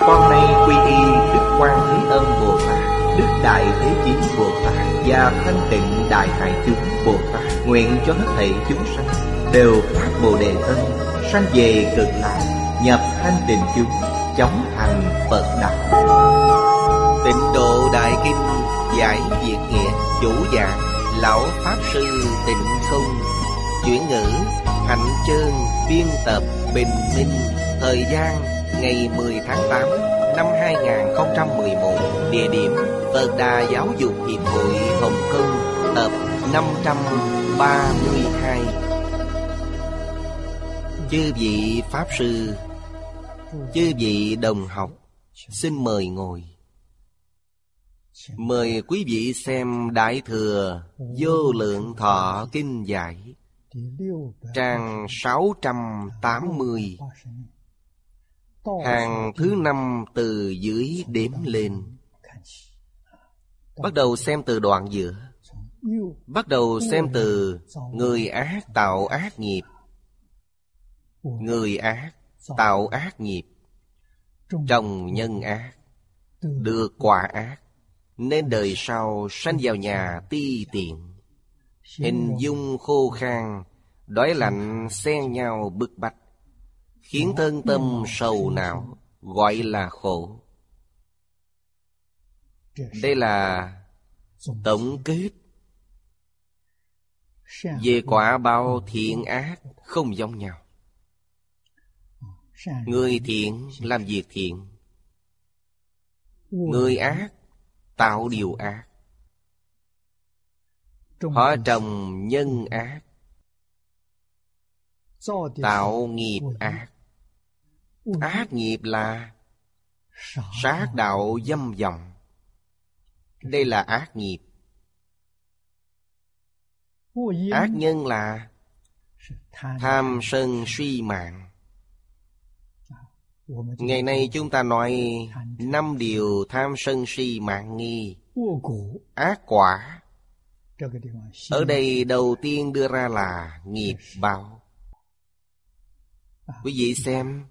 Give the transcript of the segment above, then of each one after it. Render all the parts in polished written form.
Con nay quy y Đức Quan Thế Âm Bồ Tát, Đức Đại Thế Chí Bồ Tát và Thanh Tịnh Đại Hải Chúng Bồ Tát, nguyện cho hết thảy chúng sanh đều phát Bồ Đề Thân, sanh về cực lạc, nhập thanh tịnh chúng, chóng thành Phật đạo. Tịnh Độ Đại Kinh giải Việt nghĩa, chủ giảng Lão Pháp Sư Tịnh Không, chuyển ngữ Hạnh Trơn, biên tập Bình Minh, thời gian ngày 10 tháng 8 năm 2011, địa điểm Phật Đà Giáo Dục Hiệp Hội Hồng Kông, tập 532. Chư vị Pháp Sư, chư vị đồng học, xin mời ngồi. Mời quý vị xem Đại Thừa Vô Lượng Thọ Kinh Giải, trang 680. Hàng thứ 5 từ dưới đếm lên. Bắt đầu xem từ đoạn giữa. Bắt đầu xem từ người ác tạo ác nghiệp. Người ác tạo ác nghiệp, trồng nhân ác, được quả ác, nên đời sau sanh vào nhà ti tiện. Hình dung khô khan, đói lạnh xen nhau bức bách, khiến thân tâm sầu não, gọi là khổ. Đây là tổng kết về quả báo thiện ác không giống nhau. Người thiện làm việc thiện, người ác tạo điều ác. Họ trồng nhân ác, tạo nghiệp ác. Ác nghiệp là sát đạo dâm vọng. Đây là ác nghiệp. Ác nhân là tham sân si mạng. Ngày nay chúng ta nói 5 điều tham sân si mạng nghi, ác quả. Ở đây đầu tiên đưa ra là nghiệp báo. Quý vị xem,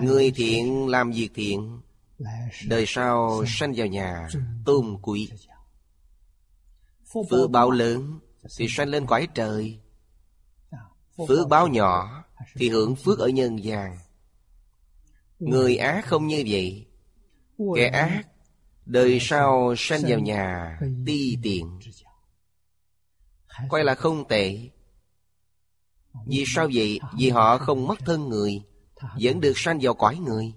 người thiện làm việc thiện, đời sau sanh vào nhà tôn quý. Phước báo lớn thì sanh lên cõi trời, phước báo nhỏ thì hưởng phước ở nhân gian. Người ác không như vậy. Kẻ ác đời sau sanh vào nhà ti tiện, coi là không tệ. Vì sao vậy? Vì họ không mất thân người, vẫn được sanh vào cõi người.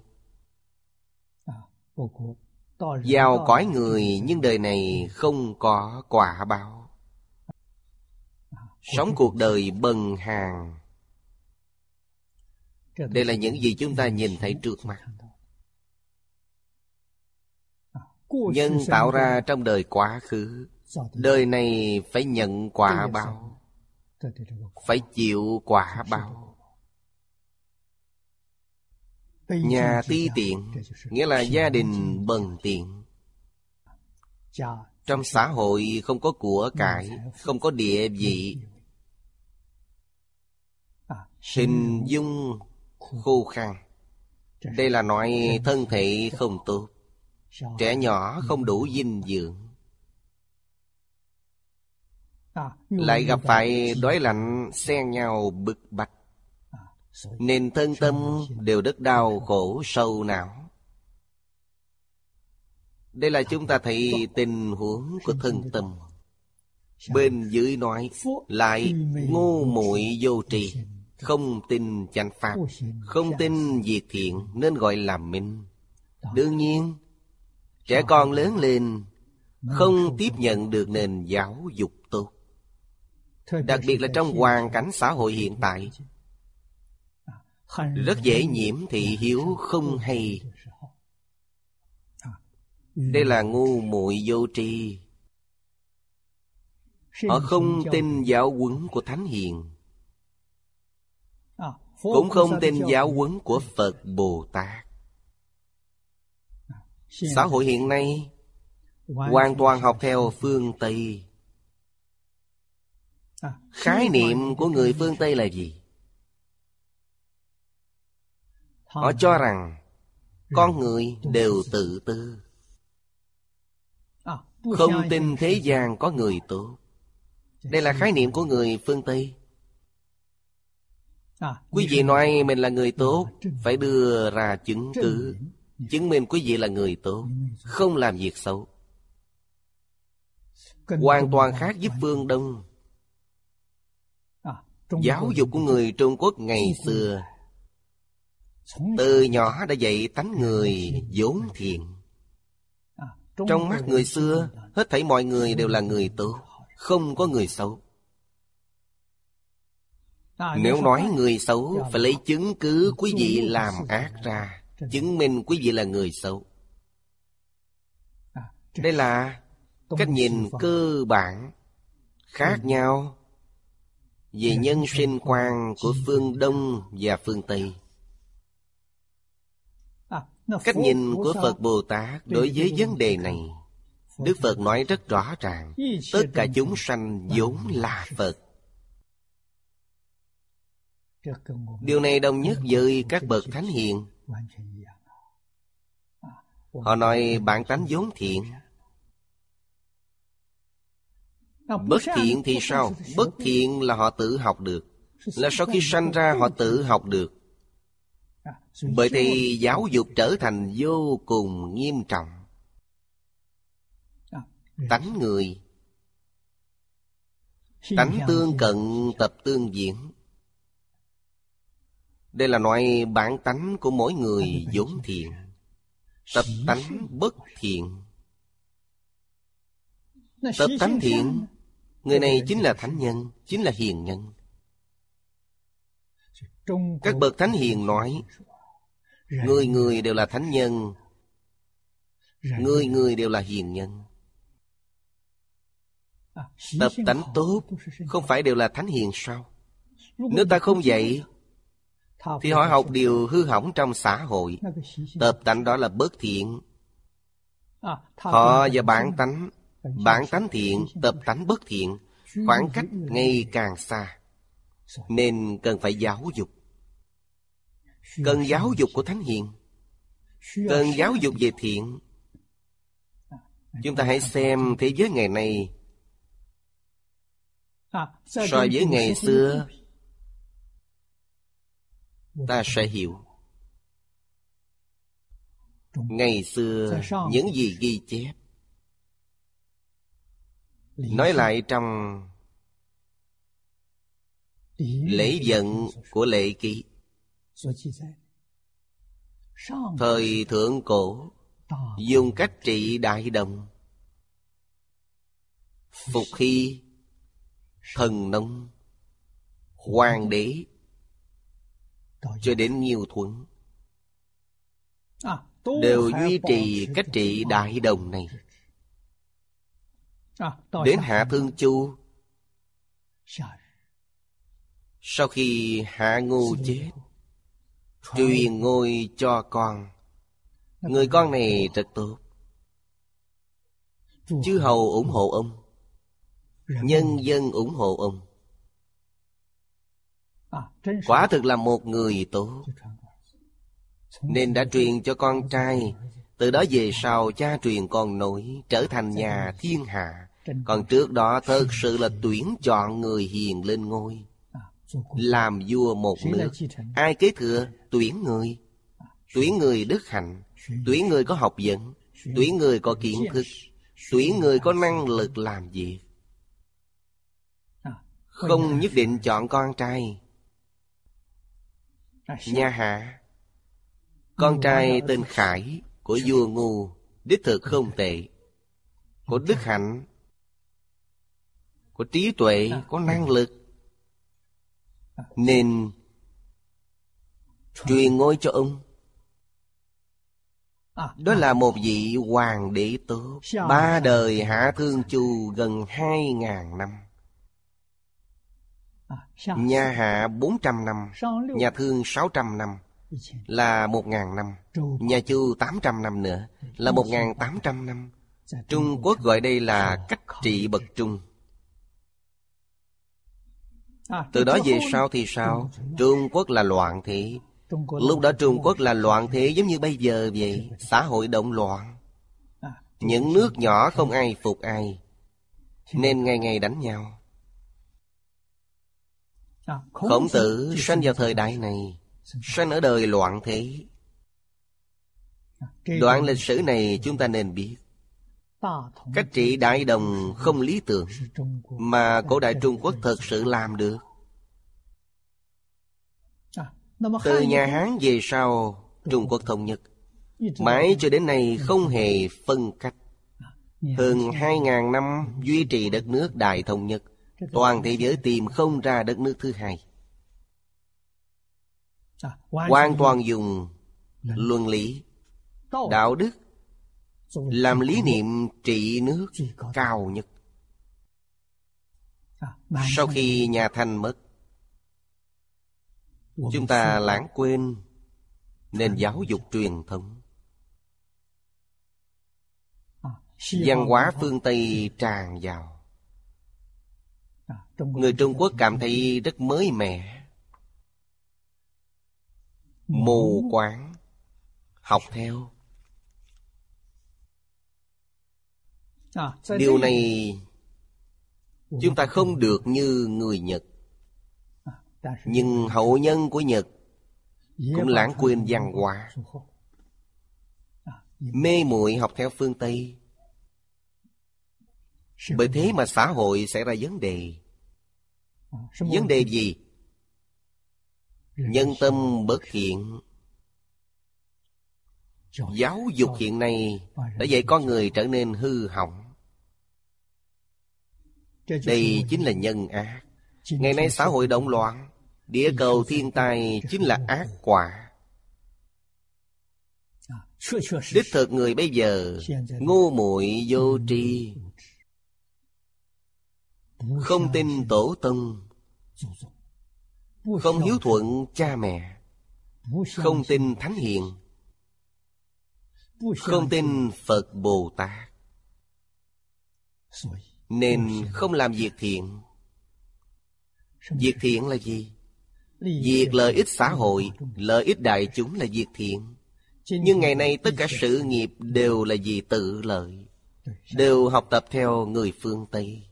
Vào cõi người nhưng đời này không có quả báo, sống cuộc đời bần hàn. Đây là những gì chúng ta nhìn thấy trước mặt. Nhân tạo ra trong đời quá khứ, đời này phải nhận quả báo, phải chịu quả báo. Nhà ti tiện nghĩa là gia đình bần tiện. Trong xã hội không có của cải, không có địa vị, hình dung khô khan. Đây là nói thân thể không tốt, trẻ nhỏ không đủ dinh dưỡng, lại gặp phải đói lạnh xen nhau bực bách, nên thân tâm đều rất đau khổ sầu não. Đây là chúng ta thấy tình huống của thân tâm. Bên dưới nói lại ngu muội vô tri, không tin chánh pháp, không tin việc thiện nên gọi là minh. Đương nhiên trẻ con lớn lên không tiếp nhận được nền giáo dục tốt, đặc biệt là trong hoàn cảnh xã hội hiện tại. rất dễ nhiễm thị hiếu không hay. Đây là ngu muội vô tri. Họ không tin giáo huấn của Thánh Hiền, cũng không tin giáo huấn của Phật Bồ Tát. Xã hội hiện nay hoàn toàn học theo phương Tây. Khái niệm của người phương Tây là gì? Họ cho rằng con người đều tự tư, không tin thế gian có người tốt. Đây là khái niệm của người phương Tây. Quý vị nói mình là người tốt, phải đưa ra chứng cứ chứng minh quý vị là người tốt, không làm việc xấu. Hoàn toàn khác với phương Đông. Giáo dục của người Trung Quốc ngày xưa từ nhỏ đã dạy tánh người vốn thiện. Trong mắt người xưa, hết thảy mọi người đều là người tốt, không có người xấu. Nếu nói người xấu, phải lấy chứng cứ quý vị làm ác ra, chứng minh quý vị là người xấu. Đây là cách nhìn cơ bản khác nhau về nhân sinh quan của phương Đông và phương Tây. Cách nhìn của Phật Bồ Tát đối với vấn đề này, Đức Phật nói rất rõ ràng: tất cả chúng sanh vốn là Phật. Điều này đồng nhất với các bậc thánh hiền. Họ nói bản tánh vốn thiện. Bất thiện thì sao? Bất thiện là họ tự học được, là sau khi sanh ra họ tự học được. Bởi thì giáo dục trở thành vô cùng nghiêm trọng. Tánh người, tánh tương cận tập tương diễn. Đây là loại bản tánh của mỗi người vốn thiện. Tập tánh bất thiện. Tập tánh thiện, người này chính là thánh nhân, chính là hiền nhân. Các bậc thánh hiền nói người người đều là thánh nhân, người người đều là hiền nhân. Tập tánh tốt không phải đều là thánh hiền sao? Nếu ta không dạy thì họ học điều hư hỏng trong xã hội. Tập tánh đó là bất thiện. Họ và bản tánh thiện, tập tánh bất thiện, khoảng cách ngày càng xa. Nên cần phải giáo dục. Cần giáo dục của thánh hiền, cần giáo dục về thiện. Chúng ta hãy xem thế giới ngày nay so với ngày xưa, ta sẽ hiểu. Ngày xưa những gì ghi chép, nói lại trong lễ vận của Lễ Ký, thời thượng cổ dùng cách trị đại đồng, phục hy, thần nông, hoàng đế, cho đến Nhiêu Thuận, đều duy trì cách trị đại đồng này. Đến Hạ Thương Chu, sau khi Hạ Ngưu chết, truyền ngôi cho con. Người con này rất tốt, chư hầu ủng hộ ông, nhân dân ủng hộ ông. Quả thực là một người tốt, nên đã truyền cho con trai. Từ đó về sau cha truyền con nối, trở thành nhà thiên hạ. Còn trước đó thật sự là tuyển chọn người hiền lên ngôi làm vua một nước. Ai kế thừa? Tuyển người. Tuyển người đức hạnh, tuyển người có học vấn, tuyển người có kiến thức, tuyển người có năng lực làm việc. Không nhất định chọn con trai. Nhà Hạ, con trai tên Khải của vua Ngu đích thực không tệ, có đức hạnh, có trí tuệ, có năng lực. Nên truyền ngôi cho ông. Đó là một vị hoàng đệ tử, 3 đời Hạ Thương Chu gần 2000 năm. Nhà Hạ 400 năm, nhà Thương 600 năm, là 1000 năm. Nhà Chu 800 năm nữa, là 1800 năm. Trung Quốc gọi đây là cách trị bậc trung. Từ đó về sau thì sao? Trung Quốc là loạn thế. Lúc đó Trung Quốc là loạn thế giống như bây giờ vậy. Xã hội động loạn, những nước nhỏ không ai phục ai, nên ngày ngày đánh nhau. Khổng Tử sanh vào thời đại này, sanh ở đời loạn thế. Đoạn lịch sử này chúng ta nên biết. Cách trị đại đồng không lý tưởng, mà cổ đại Trung Quốc thật sự làm được. Từ nhà Hán về sau, Trung Quốc thống nhất, mãi cho đến nay không hề phân cách. Hơn 2000 năm duy trì đất nước đại thống nhất. Toàn thế giới tìm không ra đất nước thứ hai. Hoàn toàn dùng luân lý, đạo đức làm lý niệm trị nước cao nhất. Sau khi nhà Thanh mất, chúng ta lãng quên nền giáo dục truyền thống. Văn hóa phương Tây tràn vào, người Trung Quốc cảm thấy rất mới mẻ, mù quáng, học theo. Điều này chúng ta không được như người Nhật, nhưng hậu nhân của Nhật cũng lãng quên văn hóa, mê muội học theo phương Tây. Bởi thế mà xã hội xảy ra vấn đề. Vấn đề gì? Nhân tâm bất thiện. Giáo dục hiện nay đã dạy con người trở nên hư hỏng. Đây chính là nhân ác. Ngày nay xã hội động loạn, địa cầu thiên tai chính là ác quả. Đích thực người bây giờ ngu muội vô tri, không tin tổ tông, không hiếu thuận cha mẹ, không tin thánh hiền, không tin Phật Bồ Tát, nên không làm việc thiện. Việc thiện là gì? Việc lợi ích xã hội, lợi ích đại chúng là việc thiện. Nhưng ngày nay tất cả sự nghiệp đều là vì tự lợi, đều học tập theo người phương Tây.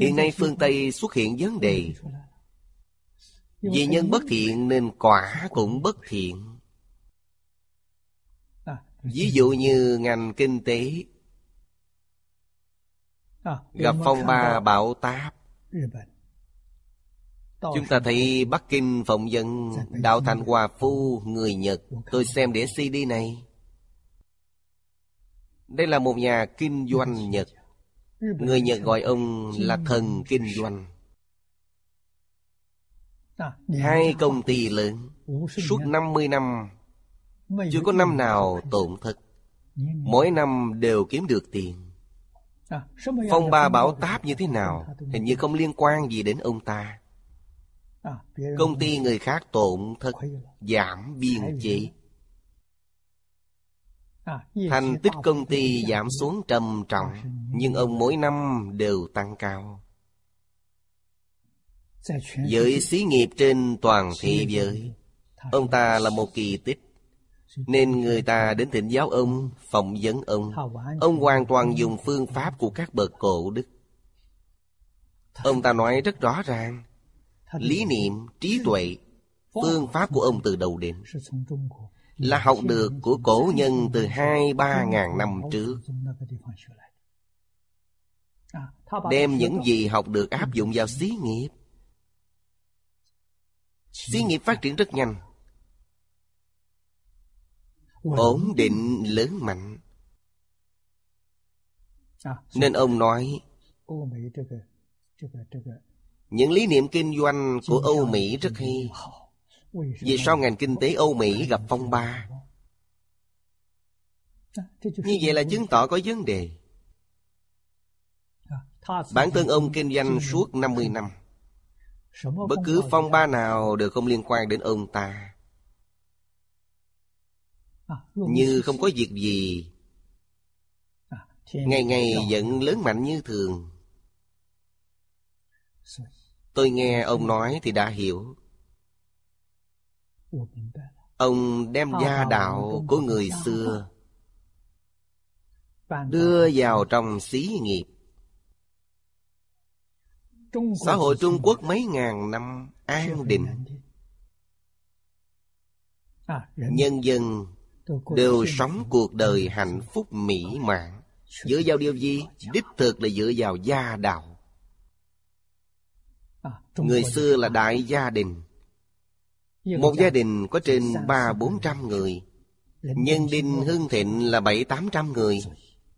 Hiện nay phương Tây xuất hiện vấn đề. Vì nhân bất thiện nên quả cũng bất thiện. Ví dụ như ngành kinh tế gặp phong ba bão táp, chúng ta thấy Bắc Kinh phỏng vấn Đạo Thành Hòa Phu, người Nhật. Tôi xem đĩa CD này. Đây là một nhà kinh doanh Nhật. Người Nhật gọi ông là thần kinh doanh. 2 công ty lớn suốt 50 năm chưa có năm nào tổn thất, mỗi năm đều kiếm được tiền. Phong ba bão táp như thế nào hình như không liên quan gì đến ông ta. Công ty người khác tổn thất, giảm biên chế, thành tích công ty giảm xuống trầm trọng, nhưng ông mỗi năm đều tăng cao. Với xí nghiệp trên toàn thế giới, ông ta là một kỳ tích, nên người ta đến thỉnh giáo ông, phỏng vấn ông. Ông hoàn toàn dùng phương pháp của các bậc cổ đức. Ông ta nói rất rõ ràng, lý niệm, trí tuệ, phương pháp của ông từ đầu đến là học được của cổ nhân từ 2-3 ngàn năm trước. Đem những gì học được áp dụng vào xí nghiệp. Xí nghiệp phát triển rất nhanh, ổn định lớn mạnh. Nên ông nói, Những lý niệm kinh doanh của Âu Mỹ rất hay. Vì sao ngành kinh tế Âu Mỹ gặp phong ba? Như vậy là chứng tỏ có vấn đề. Bản thân ông kinh doanh suốt 50 năm. Bất cứ phong ba nào đều không liên quan đến ông ta. Như không có việc gì, ngày ngày vẫn lớn mạnh như thường. Tôi nghe ông nói thì đã hiểu. Ông đem gia đạo của người xưa đưa vào trong xí nghiệp. Xã hội Trung Quốc mấy ngàn năm an định, nhân dân đều sống cuộc đời hạnh phúc mỹ mãn. Dựa vào điều gì? Đích thực là dựa vào gia đạo. Người xưa là đại gia đình. Một gia đình có trên 300-400 người. Nhân đinh hưng thịnh là 700-800 người.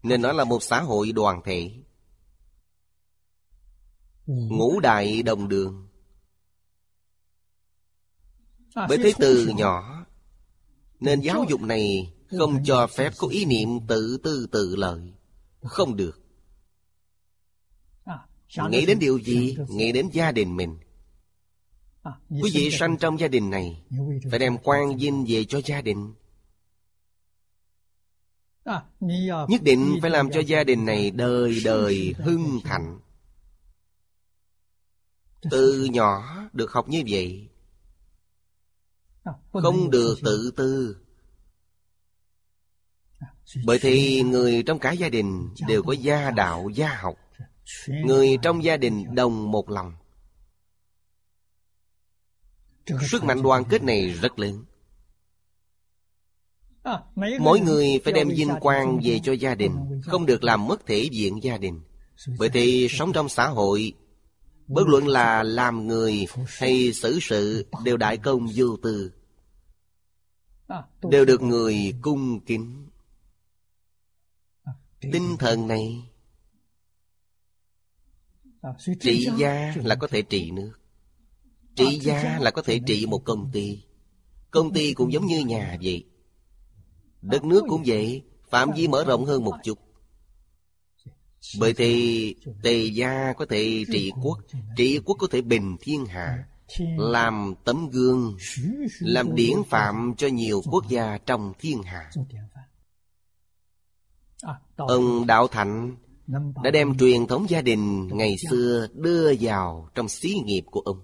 Nên nó là một xã hội đoàn thể. Ngũ đại đồng đường. Bởi thế từ nhỏ, nên giáo dục này không cho phép có ý niệm tự tư tự lợi. Không được. Nghĩ đến điều gì? Nghĩ đến gia đình mình. Quý vị sanh trong gia đình này, phải đem quang vinh về cho gia đình. Nhất định phải làm cho gia đình này đời đời hưng thịnh. Từ nhỏ được học như vậy. Không được tự tư. Bởi thì người trong cả gia đình đều có gia đạo gia học. Người trong gia đình đồng một lòng. Sức mạnh đoàn kết này rất lớn. Mỗi người phải đem vinh quang về cho gia đình, không được làm mất thể diện gia đình. Bởi thì sống trong xã hội, bất luận là làm người hay xử sự, đều đại công vô tư, đều được người cung kính. Tinh thần này trị gia là có thể trị nước. Trị gia là có thể trị một công ty. Công ty cũng giống như nhà vậy. Đất nước cũng vậy. Phạm vi mở rộng hơn một chút. Bởi thì Tề gia có thể trị quốc. Trị quốc có thể bình thiên hạ. Làm tấm gương, làm điển phạm cho nhiều quốc gia trong thiên hạ. Ông Đạo Thành đã đem truyền thống gia đình ngày xưa đưa vào trong xí nghiệp của ông,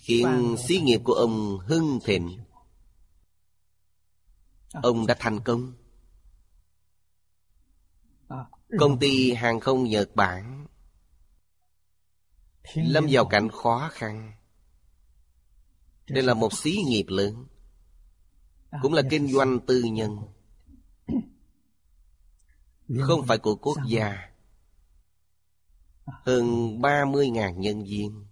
khiến xí nghiệp của ông hưng thịnh. Ông đã thành công. Công ty hàng không Nhật Bản lâm vào cảnh khó khăn. Đây là một xí nghiệp lớn, cũng là kinh doanh tư nhân, không phải của quốc gia. Hơn 30.000 nhân viên,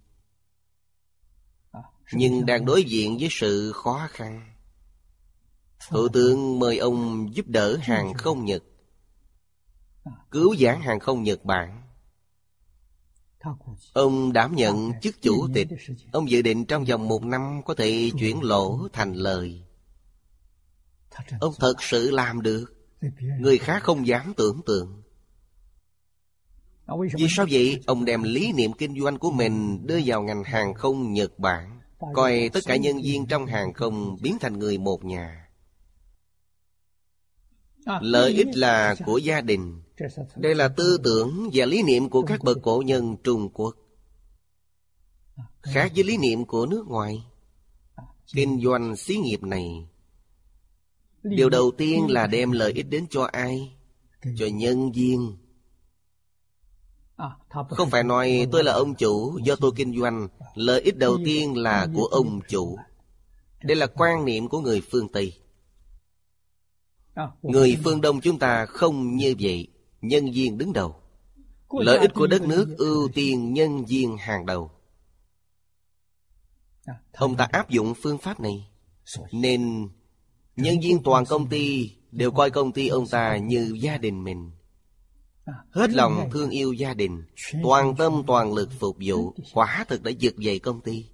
nhưng đang đối diện với sự khó khăn. Thủ tướng mời ông giúp đỡ hàng không Nhật, cứu vãn hàng không Nhật Bản. Ông đảm nhận chức chủ tịch. Ông dự định trong vòng 1 năm có thể chuyển lỗ thành lời. Ông thật sự làm được. Người khác không dám tưởng tượng. Vì sao vậy? Ông đem lý niệm kinh doanh của mình đưa vào ngành hàng không Nhật Bản, coi tất cả nhân viên trong hàng không biến thành người một nhà. Lợi ích là của gia đình. Đây là tư tưởng và lý niệm của các bậc cổ nhân Trung Quốc, khác với lý niệm của nước ngoài. Kinh doanh xí nghiệp này, điều đầu tiên là đem lợi ích đến cho ai? Cho nhân viên. Không phải nói tôi là ông chủ, do tôi kinh doanh. Lợi ích đầu tiên là của ông chủ. Đây là quan niệm của người phương Tây. Người phương Đông chúng ta không như vậy. Nhân viên đứng đầu. Lợi ích của đất nước ưu tiên nhân viên hàng đầu. Ông ta áp dụng phương pháp này, nên nhân viên toàn công ty đều coi công ty ông ta như gia đình mình. hết lòng thương yêu gia đình, toàn tâm toàn lực phục vụ, quả thực đã vực dậy công ty.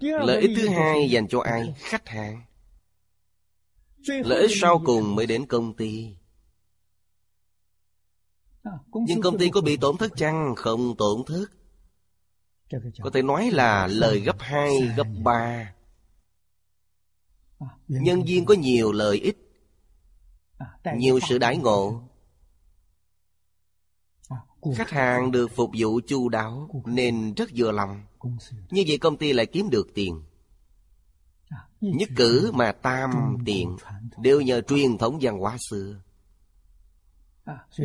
Lợi ích thứ hai dành cho ai? Khách hàng. Lợi ích sau cùng mới đến công ty. Nhưng công ty có bị tổn thất chăng? Không tổn thất. Có thể nói là lời gấp 2, gấp 3. Nhân viên có nhiều lợi ích, nhiều sự đãi ngộ. Khách hàng được phục vụ chu đáo nên rất vừa lòng. Như vậy công ty lại kiếm được tiền. Nhất cử mà tam tiện đều nhờ truyền thống văn hóa xưa.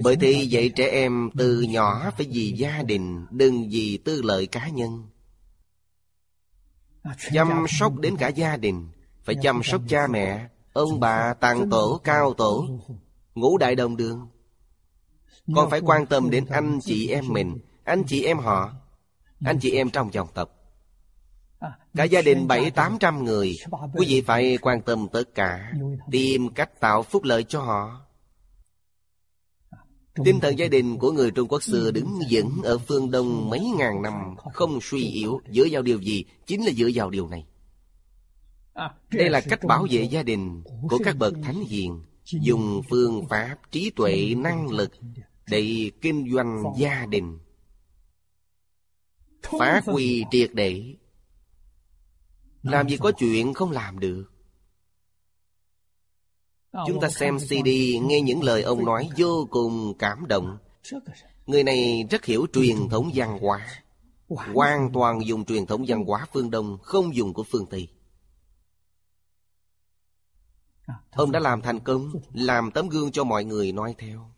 Bởi thế vậy trẻ em từ nhỏ phải vì gia đình, đừng vì tư lợi cá nhân. Chăm sóc đến cả gia đình, phải chăm sóc cha mẹ, ông bà, tàng tổ, cao tổ, ngũ đại đồng đường. Còn phải quan tâm đến anh chị em mình, anh chị em họ, anh chị em trong dòng tộc. Cả gia đình 700-800 người, quý vị phải quan tâm tất cả, tìm cách tạo phúc lợi cho họ. Tinh thần gia đình của người Trung Quốc xưa đứng vững ở phương Đông mấy ngàn năm, không suy yếu, dựa vào điều gì? Chính là dựa vào điều này. Đây là cách bảo vệ gia đình của các bậc thánh hiền, dùng phương pháp, trí tuệ, năng lực để kinh doanh gia đình, phá quy triệt để. Làm gì có chuyện không làm được. Chúng ta xem CD, nghe những lời ông nói vô cùng cảm động. Người này rất hiểu truyền thống văn hóa, hoàn toàn dùng truyền thống văn hóa phương Đông, không dùng của phương Tây. Ông đã làm thành công, làm tấm gương cho mọi người noi theo.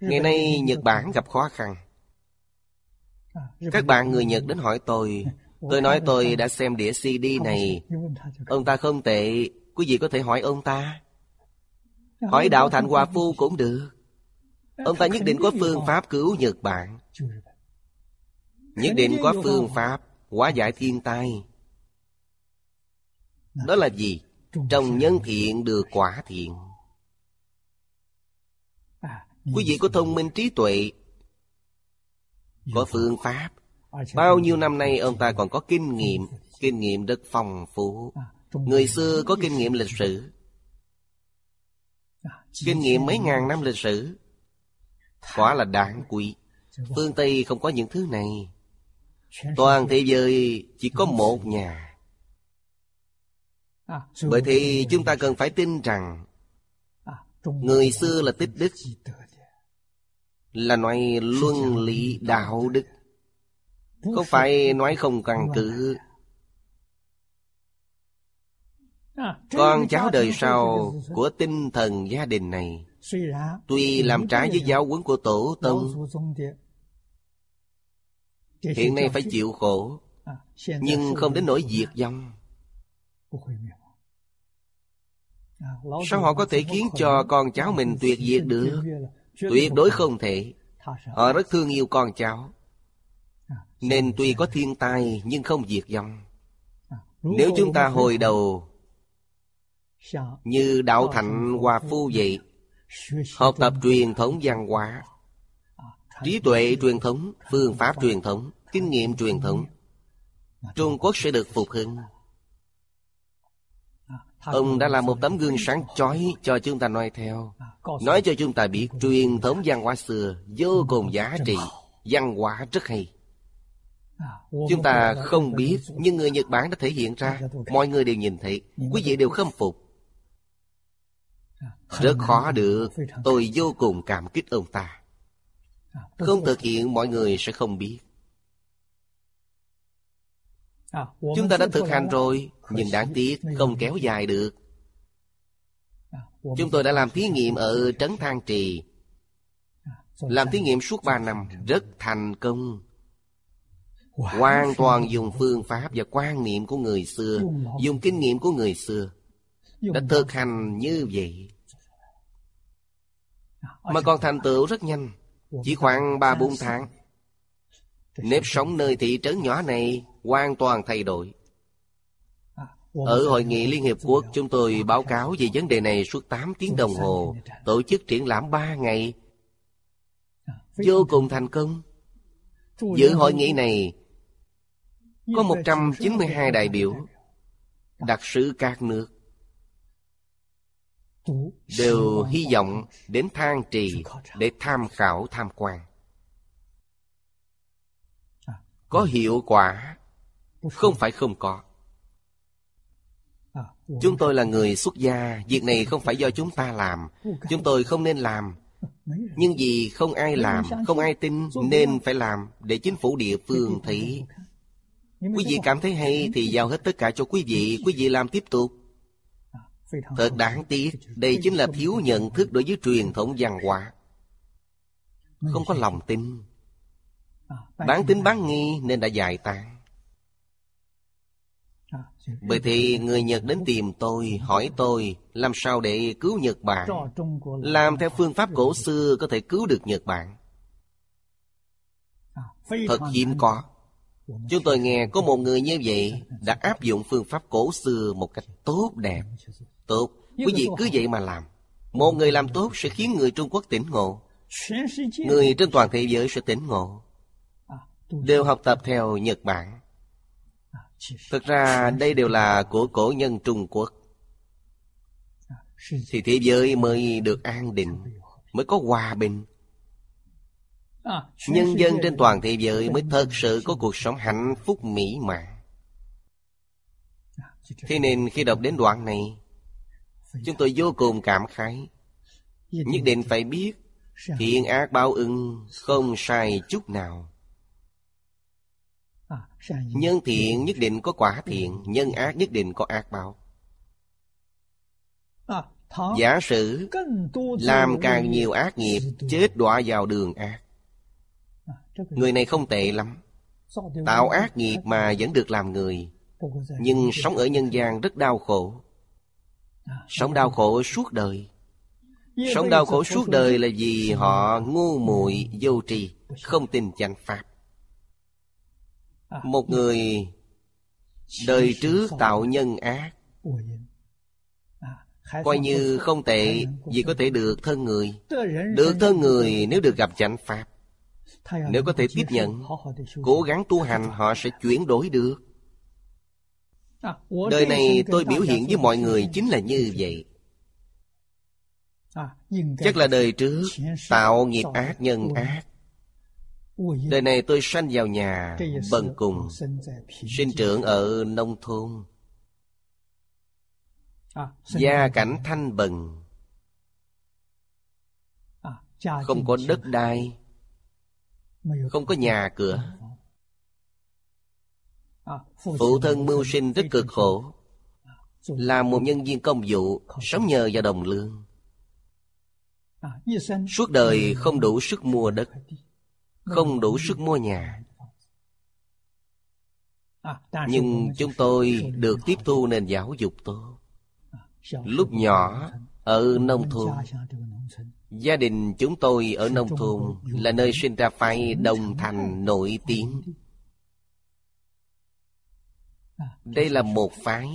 Ngày nay Nhật Bản gặp khó khăn. Các bạn người Nhật đến hỏi tôi nói tôi đã xem đĩa CD này. Ông ta không tệ, quý vị có thể hỏi ông ta. Hỏi Đạo Thành Hòa Phu cũng được. Ông ta nhất định có phương pháp cứu Nhật Bản, nhất định có phương pháp hóa giải thiên tai. Đó là gì? Trồng nhân thiện được quả thiện. Quý vị có thông minh trí tuệ, có phương pháp. Bao nhiêu năm nay ông ta còn có kinh nghiệm, kinh nghiệm rất phong phú. Người xưa có kinh nghiệm lịch sử, kinh nghiệm mấy ngàn năm lịch sử, quả là đáng quý. Phương Tây không có những thứ này. Toàn thế giới chỉ có một nhà. Bởi thế chúng ta cần phải tin rằng người xưa là tích đức, là nói luân lý đạo đức, không phải nói không căn cứ. Con cháu đời sau của tinh thần gia đình này, tuy làm trái với giáo huấn của tổ tông, hiện nay phải chịu khổ, nhưng không đến nỗi diệt vong. Sao họ có thể khiến cho con cháu mình tuyệt diệt được? Tuyệt đối không thể. Họ rất thương yêu con cháu, nên tuy có thiên tai nhưng không diệt vong. Nếu chúng ta hồi đầu như Đạo Thành Hòa Phu vậy, học tập truyền thống văn hóa, trí tuệ truyền thống, phương pháp truyền thống, kinh nghiệm truyền thống, Trung Quốc sẽ được phục hưng. Ông đã là một tấm gương sáng chói cho chúng ta noi theo, nói cho chúng ta biết truyền thống văn hóa xưa vô cùng giá trị, văn hóa rất hay. Chúng ta không biết, nhưng người Nhật Bản đã thể hiện ra, mọi người đều nhìn thấy, quý vị đều khâm phục. Rất khó được, tôi vô cùng cảm kích ông ta. Không thực hiện mọi người sẽ không biết. Chúng ta đã thực hành rồi, nhưng đáng tiếc không kéo dài được. Chúng tôi đã làm thí nghiệm ở Trấn Thang Trì, làm thí nghiệm suốt 3 năm, rất thành công. Hoàn toàn dùng phương pháp và quan niệm của người xưa, dùng kinh nghiệm của người xưa, đã thực hành như vậy, mà còn thành tựu rất nhanh, chỉ khoảng 3-4 tháng. Nếp sống nơi thị trấn nhỏ này hoàn toàn thay đổi. Ở Hội nghị Liên Hiệp Quốc, chúng tôi báo cáo về vấn đề này suốt 8 tiếng đồng hồ, tổ chức triển lãm 3 ngày, vô cùng thành công. Dự hội nghị này có 192 đại biểu, đặc sứ các nước đều hy vọng đến Thang Trì để tham khảo tham quan. Có hiệu quả không phải không có. Chúng tôi là người xuất gia, việc này không phải do chúng ta làm, chúng tôi không nên làm. Nhưng vì không ai làm, không ai tin, nên phải làm để chính phủ địa phương thấy. Quý vị cảm thấy hay thì giao hết tất cả cho quý vị làm tiếp tục. Thật đáng tiếc, đây chính là thiếu nhận thức đối với truyền thống văn hóa. Không có lòng tin, bán tín bán nghi nên đã giải tán. Bởi thì người Nhật đến tìm tôi, hỏi tôi làm sao để cứu Nhật Bản. Làm theo phương pháp cổ xưa có thể cứu được Nhật Bản. Thật hiếm có. Chúng tôi nghe có một người như vậy đã áp dụng phương pháp cổ xưa một cách tốt đẹp. Tốt, quý vị cứ vậy mà làm. Một người làm tốt sẽ khiến người Trung Quốc tỉnh ngộ. Người trên toàn thế giới sẽ tỉnh ngộ. Đều học tập theo Nhật Bản. Thực ra đây đều là của cổ nhân Trung Quốc. Thì thế giới mới được an định, mới có hòa bình. Nhân dân trên toàn thế giới mới thật sự có cuộc sống hạnh phúc mỹ mãn. Thế nên khi đọc đến đoạn này, chúng tôi vô cùng cảm khái. Nhất định phải biết thiện ác báo ứng không sai chút nào. Nhân thiện nhất định có quả thiện, nhân ác nhất định có ác báo. Giả sử làm càng nhiều ác nghiệp, chết đọa vào đường ác, người này không tệ lắm, tạo ác nghiệp mà vẫn được làm người. Nhưng sống ở nhân gian rất đau khổ. Sống đau khổ suốt đời. Sống đau khổ suốt đời là vì họ ngu muội vô tri, không tin chánh pháp. Một người đời trước tạo nhân ác, coi như không tệ vì có thể được thân người. Được thân người nếu được gặp chánh pháp, nếu có thể tiếp nhận, cố gắng tu hành, họ sẽ chuyển đổi được. Đời này tôi biểu hiện với mọi người chính là như vậy. Chắc là đời trước tạo nghiệp ác nhân ác. Đời này tôi sanh vào nhà bần cùng, sinh trưởng ở nông thôn, gia cảnh thanh bần, không có đất đai, không có nhà cửa. Phụ thân mưu sinh rất cực khổ, làm một nhân viên công vụ, sống nhờ vào đồng lương. Suốt đời không đủ sức mua đất, không đủ sức mua nhà. Nhưng chúng tôi được tiếp thu nền giáo dục tốt. Lúc nhỏ ở nông thôn, gia đình chúng tôi ở nông thôn là nơi sinh ra phái Đồng Thành nổi tiếng. Đây là một phái.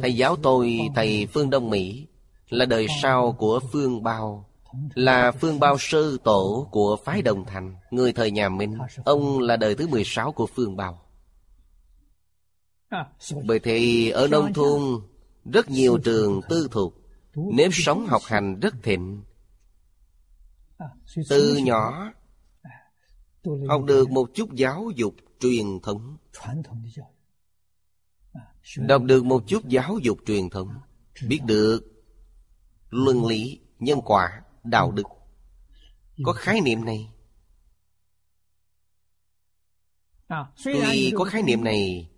Thầy giáo tôi, thầy Phương Đông Mỹ, là đời sau của Phương Bao, là Phương Bao sư tổ của phái Đồng Thành, người thời nhà Minh. Ông là đời thứ 16 của Phương Bao. Bởi thì ở nông thôn rất nhiều trường tư thục, nếp sống học hành rất thịnh. Từ nhỏ học được một chút giáo dục truyền thống, đọc được một chút giáo dục truyền thống, biết được luân lý, nhân quả, đạo đức. Có khái niệm này. Tuy có khái niệm này,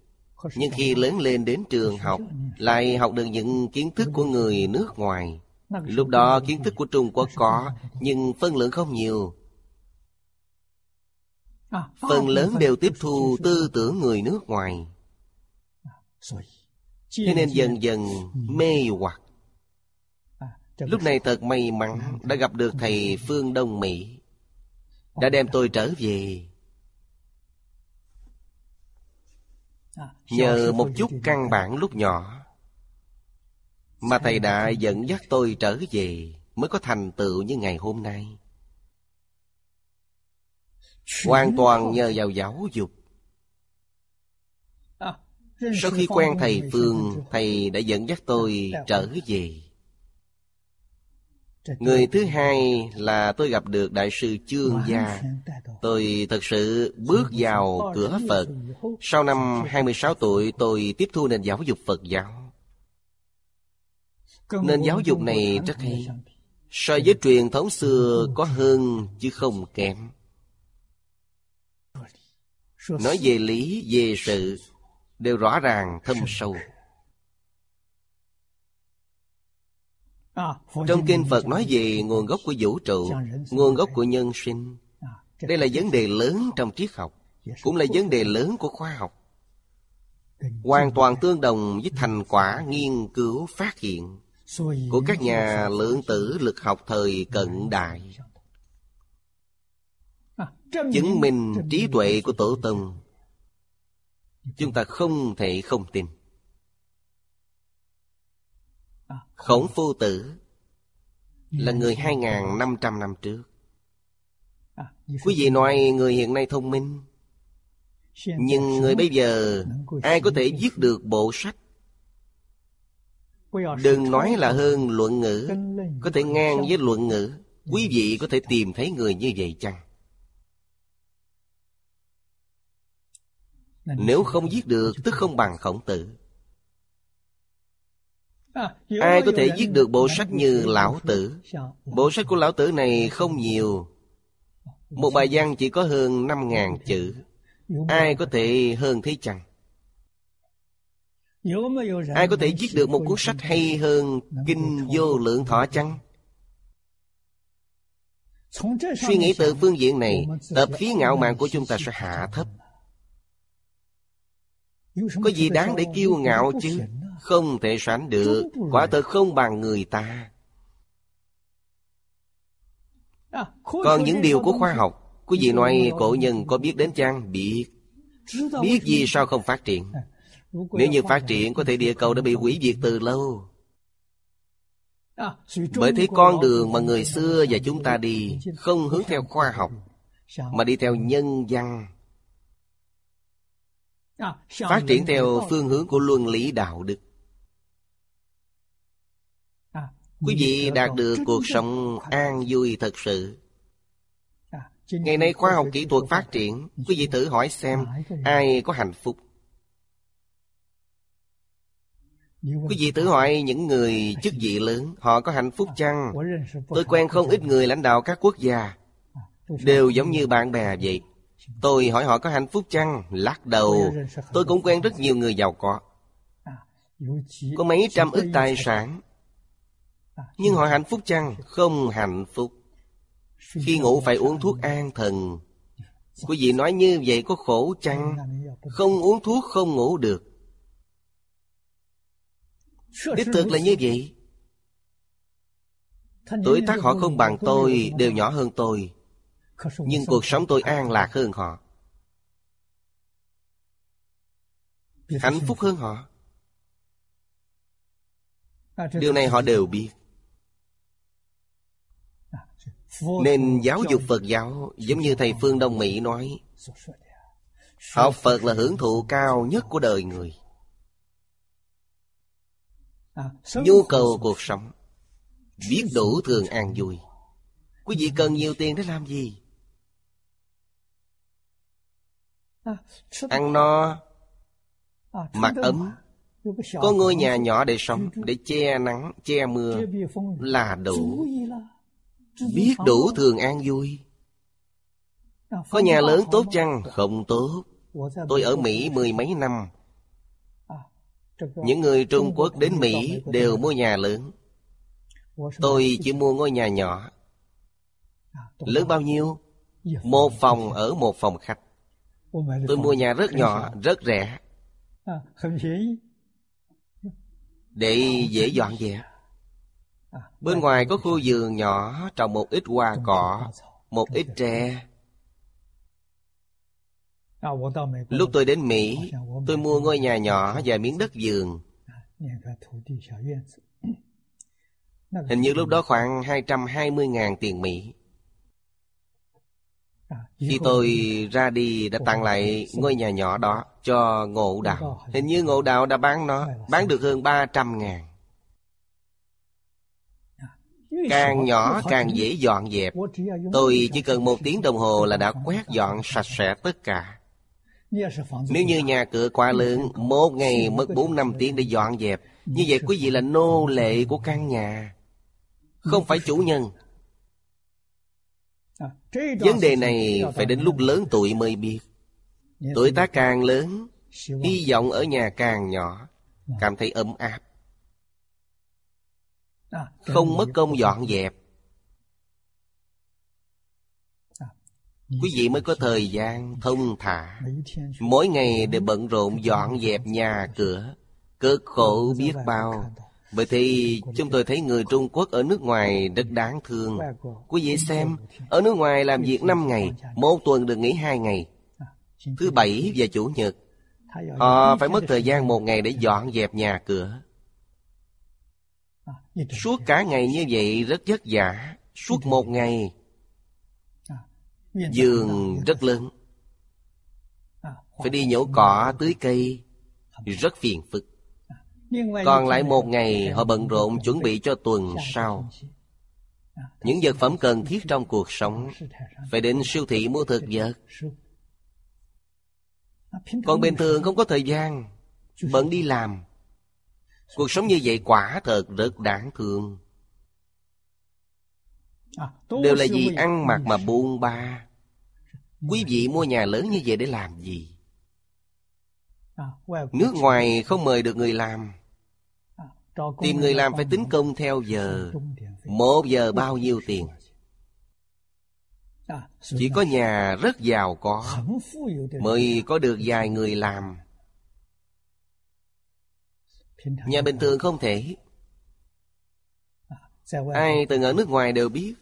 nhưng khi lớn lên đến trường học, lại học được những kiến thức của người nước ngoài. Lúc đó kiến thức của Trung Quốc có, nhưng phân lượng không nhiều. Phần lớn đều tiếp thu tư tưởng người nước ngoài. Thế nên dần dần mê hoặc. Lúc này thật may mắn đã gặp được thầy Phương Đông Mỹ, đã đem tôi trở về. Nhờ một chút căn bản lúc nhỏ mà Thầy đã dẫn dắt tôi trở về, mới có thành tựu như ngày hôm nay. Hoàn toàn nhờ vào giáo dục. Sau khi quen thầy Phương, thầy đã dẫn dắt tôi trở về. Người thứ hai là tôi gặp được Đại sư Trương Gia. Tôi thật sự bước vào cửa Phật. Sau năm 26 tuổi, tôi tiếp thu nền giáo dục Phật giáo. Nền giáo dục này rất hay. So với truyền thống xưa có hơn chứ không kém. Nói về lý, về sự đều rõ ràng thâm sâu. Trong kinh Phật nói về nguồn gốc của vũ trụ, nguồn gốc của nhân sinh. Đây là vấn đề lớn trong triết học, cũng là vấn đề lớn của khoa học. Hoàn toàn tương đồng với thành quả nghiên cứu phát hiện của các nhà lượng tử lực học thời cận đại, chứng minh trí tuệ của tổ tông. Chúng ta không thể không tin. Khổng Phu Tử là người 2.500 năm trước. Quý vị nói người hiện nay thông minh, nhưng người bây giờ ai có thể viết được bộ sách? Đừng nói là hơn Luận Ngữ, có thể ngang với Luận Ngữ. Quý vị có thể tìm thấy người như vậy chăng? Nếu không viết được tức không bằng Khổng Tử. Ai có thể viết được bộ sách như Lão Tử? Bộ sách của Lão Tử này không nhiều. Một bài văn chỉ có hơn 5.000 chữ. Ai có thể hơn thế chăng? Ai có thể viết được một cuốn sách hay hơn Kinh Vô Lượng Thọ chăng? Suy nghĩ từ phương diện này, tập khí ngạo mạn của chúng ta sẽ hạ thấp. Có gì đáng để kiêu ngạo chứ? Không thể sánh được, quả thật không bằng người ta. Còn những điều của khoa học, quý vị nói cổ nhân có biết đến chăng? Biết. Biết gì sao không phát triển? Nếu như phát triển, có thể địa cầu đã bị hủy diệt từ lâu. Bởi thế con đường mà người xưa và chúng ta đi không hướng theo khoa học, mà đi theo nhân văn, phát triển theo phương hướng của luân lý đạo đức. Quý vị đạt được cuộc sống an vui thật sự. Ngày nay khoa học kỹ thuật phát triển, quý vị thử hỏi xem ai có hạnh phúc? Quý vị thử hỏi những người chức vị lớn, họ có hạnh phúc chăng? Tôi quen không ít người lãnh đạo các quốc gia, đều giống như bạn bè vậy. Tôi hỏi họ có hạnh phúc chăng? Lắc đầu. Tôi cũng quen rất nhiều người giàu có mấy trăm ức tài sản, nhưng họ hạnh phúc chăng? Không hạnh phúc. Khi ngủ phải uống thuốc an thần. Quý vị nói như vậy có khổ chăng? Không uống thuốc không ngủ được. Đích thực là như vậy. Tuổi tác họ không bằng tôi, đều nhỏ hơn tôi, nhưng cuộc sống tôi an lạc hơn họ, hạnh phúc hơn họ. Điều này họ đều biết. Nên giáo dục Phật giáo giống như thầy Phương Đông Mỹ nói, học Phật là hưởng thụ cao nhất của đời người. Nhu cầu cuộc sống, biết đủ thường an vui. Quý vị cần nhiều tiền để làm gì? Ăn no, mặc ấm, có ngôi nhà nhỏ để sống, để che nắng, che mưa là đủ. Biết đủ thường an vui. Có nhà lớn tốt chăng? Không tốt. Tôi ở Mỹ mười mấy năm. Những người Trung Quốc đến Mỹ đều mua nhà lớn. Tôi chỉ mua ngôi nhà nhỏ. Lớn bao nhiêu? Một phòng ở một phòng khách. Tôi mua nhà rất nhỏ, rất rẻ, để dễ dọn dẹp. Bên ngoài có khu vườn nhỏ, trồng một ít hoa cỏ, một ít tre. Lúc tôi đến Mỹ, tôi mua ngôi nhà nhỏ và miếng đất vườn. Hình như lúc đó khoảng 220.000 tiền Mỹ. Khi tôi ra đi đã tặng lại ngôi nhà nhỏ đó cho Ngộ Đạo. Hình như Ngộ Đạo đã bán nó, bán được hơn 300.000. Càng nhỏ càng dễ dọn dẹp. Tôi chỉ cần 1 tiếng đồng hồ là đã quét dọn sạch sẽ tất cả. Nếu như nhà cửa quá lớn, 1 ngày mất 4-5 tiếng để dọn dẹp. Như vậy quý vị là nô lệ của căn nhà, không phải chủ nhân. Vấn đề này phải đến lúc lớn tuổi mới biết. Tuổi tác càng lớn, hy vọng ở nhà càng nhỏ, cảm thấy ấm áp, không mất công dọn dẹp. Quý vị mới có thời gian thông thả, mỗi ngày để bận rộn dọn dẹp nhà cửa, cực khổ biết bao. Bởi thì chúng tôi thấy người Trung Quốc ở nước ngoài rất đáng thương. Quý vị xem, ở nước ngoài làm việc 5 ngày, 1 tuần được nghỉ 2 ngày, thứ Bảy và Chủ nhật. Họ phải mất thời gian 1 ngày để dọn dẹp nhà cửa. Suốt cả ngày như vậy rất vất vả. Suốt 1 ngày, giường rất lớn, phải đi nhổ cỏ tưới cây, rất phiền phức. Còn lại 1 ngày họ bận rộn chuẩn bị cho tuần sau. Những vật phẩm cần thiết trong cuộc sống, phải đến siêu thị mua thực vật. Còn bình thường không có thời gian, bận đi làm. Cuộc sống như vậy quả thật rất đáng thương. Đều là vì ăn mặc mà buôn ba. Quý vị mua nhà lớn như vậy để làm gì? Nước ngoài không mời được người làm. Tìm người làm phải tính công theo giờ. 1 giờ bao nhiêu tiền. Chỉ có nhà rất giàu có mới có được vài người làm. Nhà bình thường không thể. Ai từng ở nước ngoài đều biết.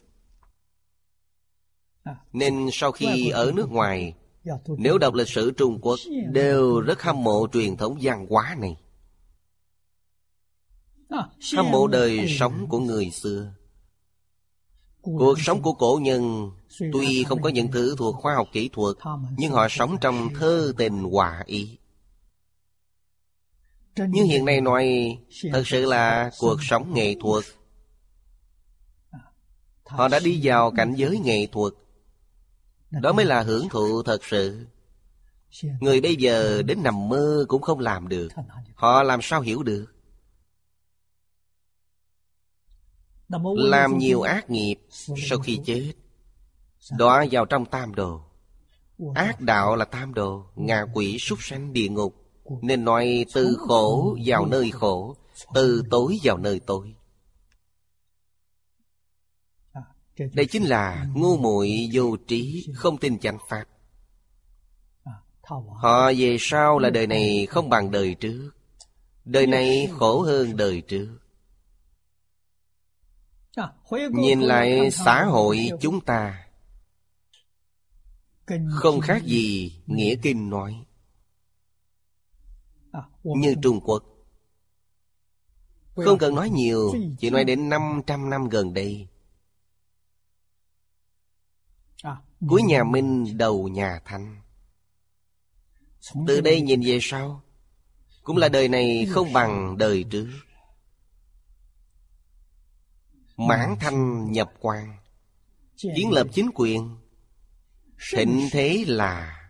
Nên sau khi ở nước ngoài, nếu đọc lịch sử Trung Quốc, đều rất hâm mộ truyền thống văn hóa này, hâm mộ đời sống của người xưa. Cuộc sống của cổ nhân tuy không có những thứ thuộc khoa học kỹ thuật, nhưng họ sống trong thơ tình hòa ý. Nhưng hiện nay nói thật sự là cuộc sống nghệ thuật. Họ đã đi vào cảnh giới nghệ thuật. Đó mới là hưởng thụ thật sự. Người bây giờ đến nằm mơ cũng không làm được. Họ làm sao hiểu được? Làm nhiều ác nghiệp, sau khi chết đọa vào trong tam đồ. Ác đạo là tam đồ, ngạ quỷ, súc sanh, địa ngục. Nên nói từ khổ vào nơi khổ, từ tối vào nơi tối. Đây chính là ngu muội vô trí, không tin chánh pháp. Họ về sau là đời này không bằng đời trước, đời này khổ hơn đời trước. Nhìn lại xã hội chúng ta, không khác gì nghĩa Kinh nói. Như Trung Quốc, không cần nói nhiều, chỉ nói đến 500 năm gần đây. Cuối nhà Minh đầu nhà Thanh. Từ đây nhìn về sau, cũng là đời này không bằng đời trước. Mãn Thanh nhập quan, kiến lập chính quyền, thịnh thế là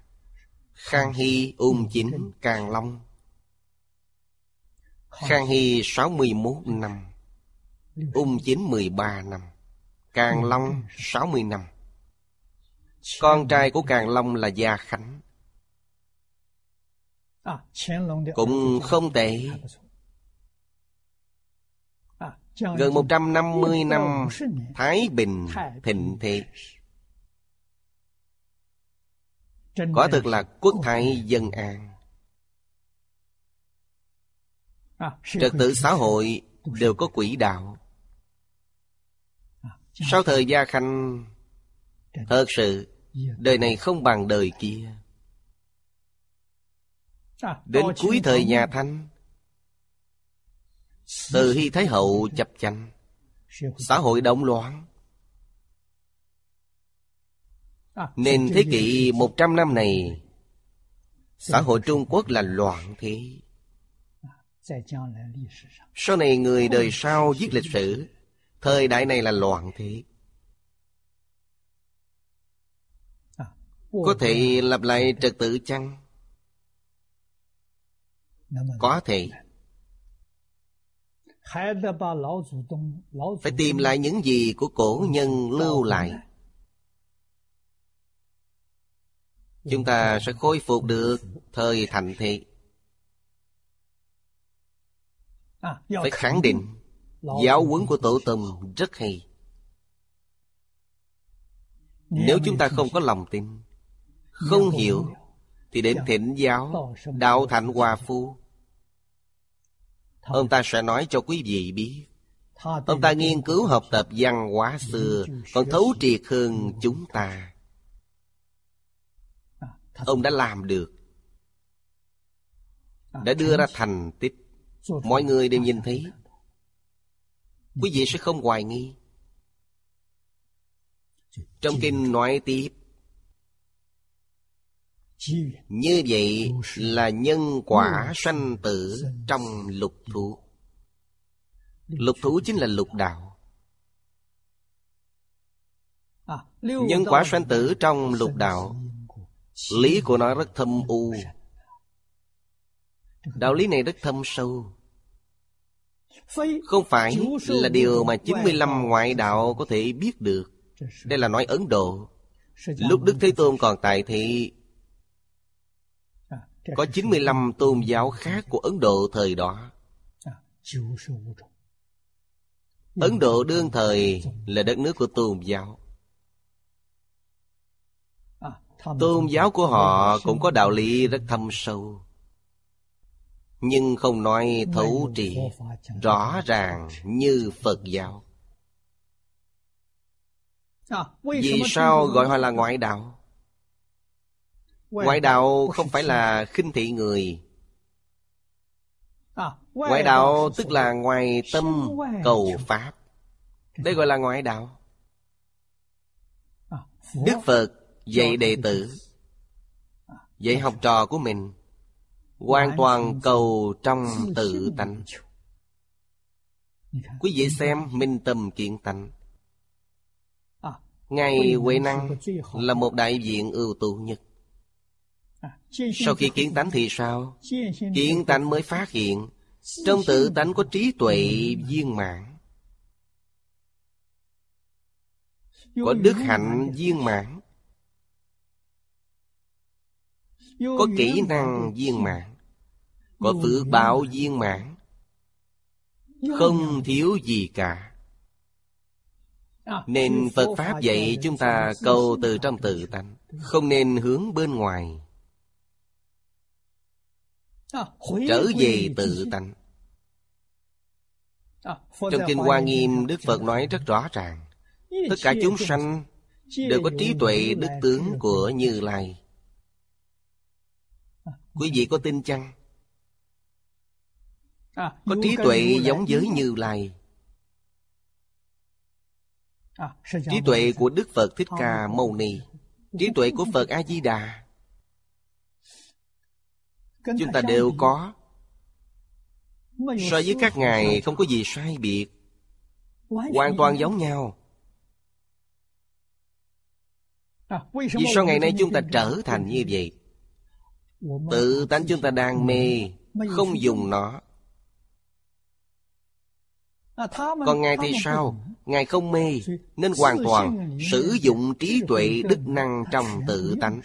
Khang Hy, Ung Chính, Càn Long. Khang Hy 61 năm, Ung Chính 13 năm, Càn Long 60 năm. Con trai của Càn Long là Gia Khánh, cũng không tệ. Gần 150 năm thái bình thịnh thế. Quả thực là quốc thái dân an. Trật tự xã hội đều có quỹ đạo. Sau thời Gia Khánh, thật sự đời này không bằng đời kia. Đến cuối thời nhà Thanh, Từ Hy Thái Hậu chập chành, xã hội động loạn, nên thế kỷ 100 năm này xã hội Trung Quốc là loạn thế. Sau này người đời sau viết lịch sử, thời đại này là loạn thế. Có thể lập lại trật tự chăng? Có thể. Phải tìm lại những gì của cổ nhân lưu lại, chúng ta sẽ khôi phục được thời thành thị. Phải khẳng định giáo huấn của tổ tông rất hay. Nếu chúng ta không có lòng tin, không hiểu, thì đến thỉnh giáo Đạo Thành Hòa Phu. Ông ta sẽ nói cho quý vị biết. Ông ta nghiên cứu học tập văn hóa xưa còn thấu triệt hơn chúng ta. Ông đã làm được, đã đưa ra thành tích, mọi người đều nhìn thấy. Quý vị sẽ không hoài nghi. Trong kinh nói tiếp, như vậy là nhân quả sanh tử trong lục thú. Lục thú chính là lục đạo. Nhân quả sanh tử trong lục đạo, lý của nó rất thâm u. Đạo lý này rất thâm sâu, không phải là điều mà 95 ngoại đạo có thể biết được. Đây là nói Ấn Độ. Lúc Đức Thế Tôn còn tại thì có 95 tôn giáo khác của Ấn Độ thời đó. Ấn Độ đương thời là đất nước của tôn giáo. Tôn giáo của họ cũng có đạo lý rất thâm sâu, nhưng không nói thấu triệt rõ ràng như Phật giáo. Vì sao gọi họ là ngoại đạo? Ngoại đạo không phải là khinh thị người. Ngoại đạo tức là ngoài tâm cầu pháp. Đây gọi là ngoại đạo. Đức Phật dạy đệ tử, dạy học trò của mình, hoàn toàn cầu trong tự tánh. Quý vị xem minh tâm kiện tánh. Ngài Huệ Năng là một đại diện ưu tú nhất. Sau khi kiến tánh thì sao? Kiến tánh mới phát hiện trong tự tánh có trí tuệ viên mãn, có đức hạnh viên mãn, có kỹ năng viên mãn, có phước báo viên mãn, không thiếu gì cả. Nên Phật Pháp dạy chúng ta cầu từ trong tự tánh, không nên hướng bên ngoài. Trở về tự tánh. Trong Kinh Hoa Nghiêm, Đức Phật nói rất rõ ràng, tất cả chúng sanh đều có trí tuệ đức tướng của Như Lai. Quý vị có tin chăng? Có trí tuệ giống với Như Lai. Trí tuệ của Đức Phật Thích Ca Mâu Ni, trí tuệ của Phật A Di Đà, chúng ta đều có. So với các ngài không có gì sai biệt, hoàn toàn giống nhau. Vì sao ngày nay chúng ta trở thành như vậy? Tự tánh chúng ta đang mê, không dùng nó. Còn ngài thì sao? Ngài không mê, nên hoàn toàn sử dụng trí tuệ đức năng trong tự tánh.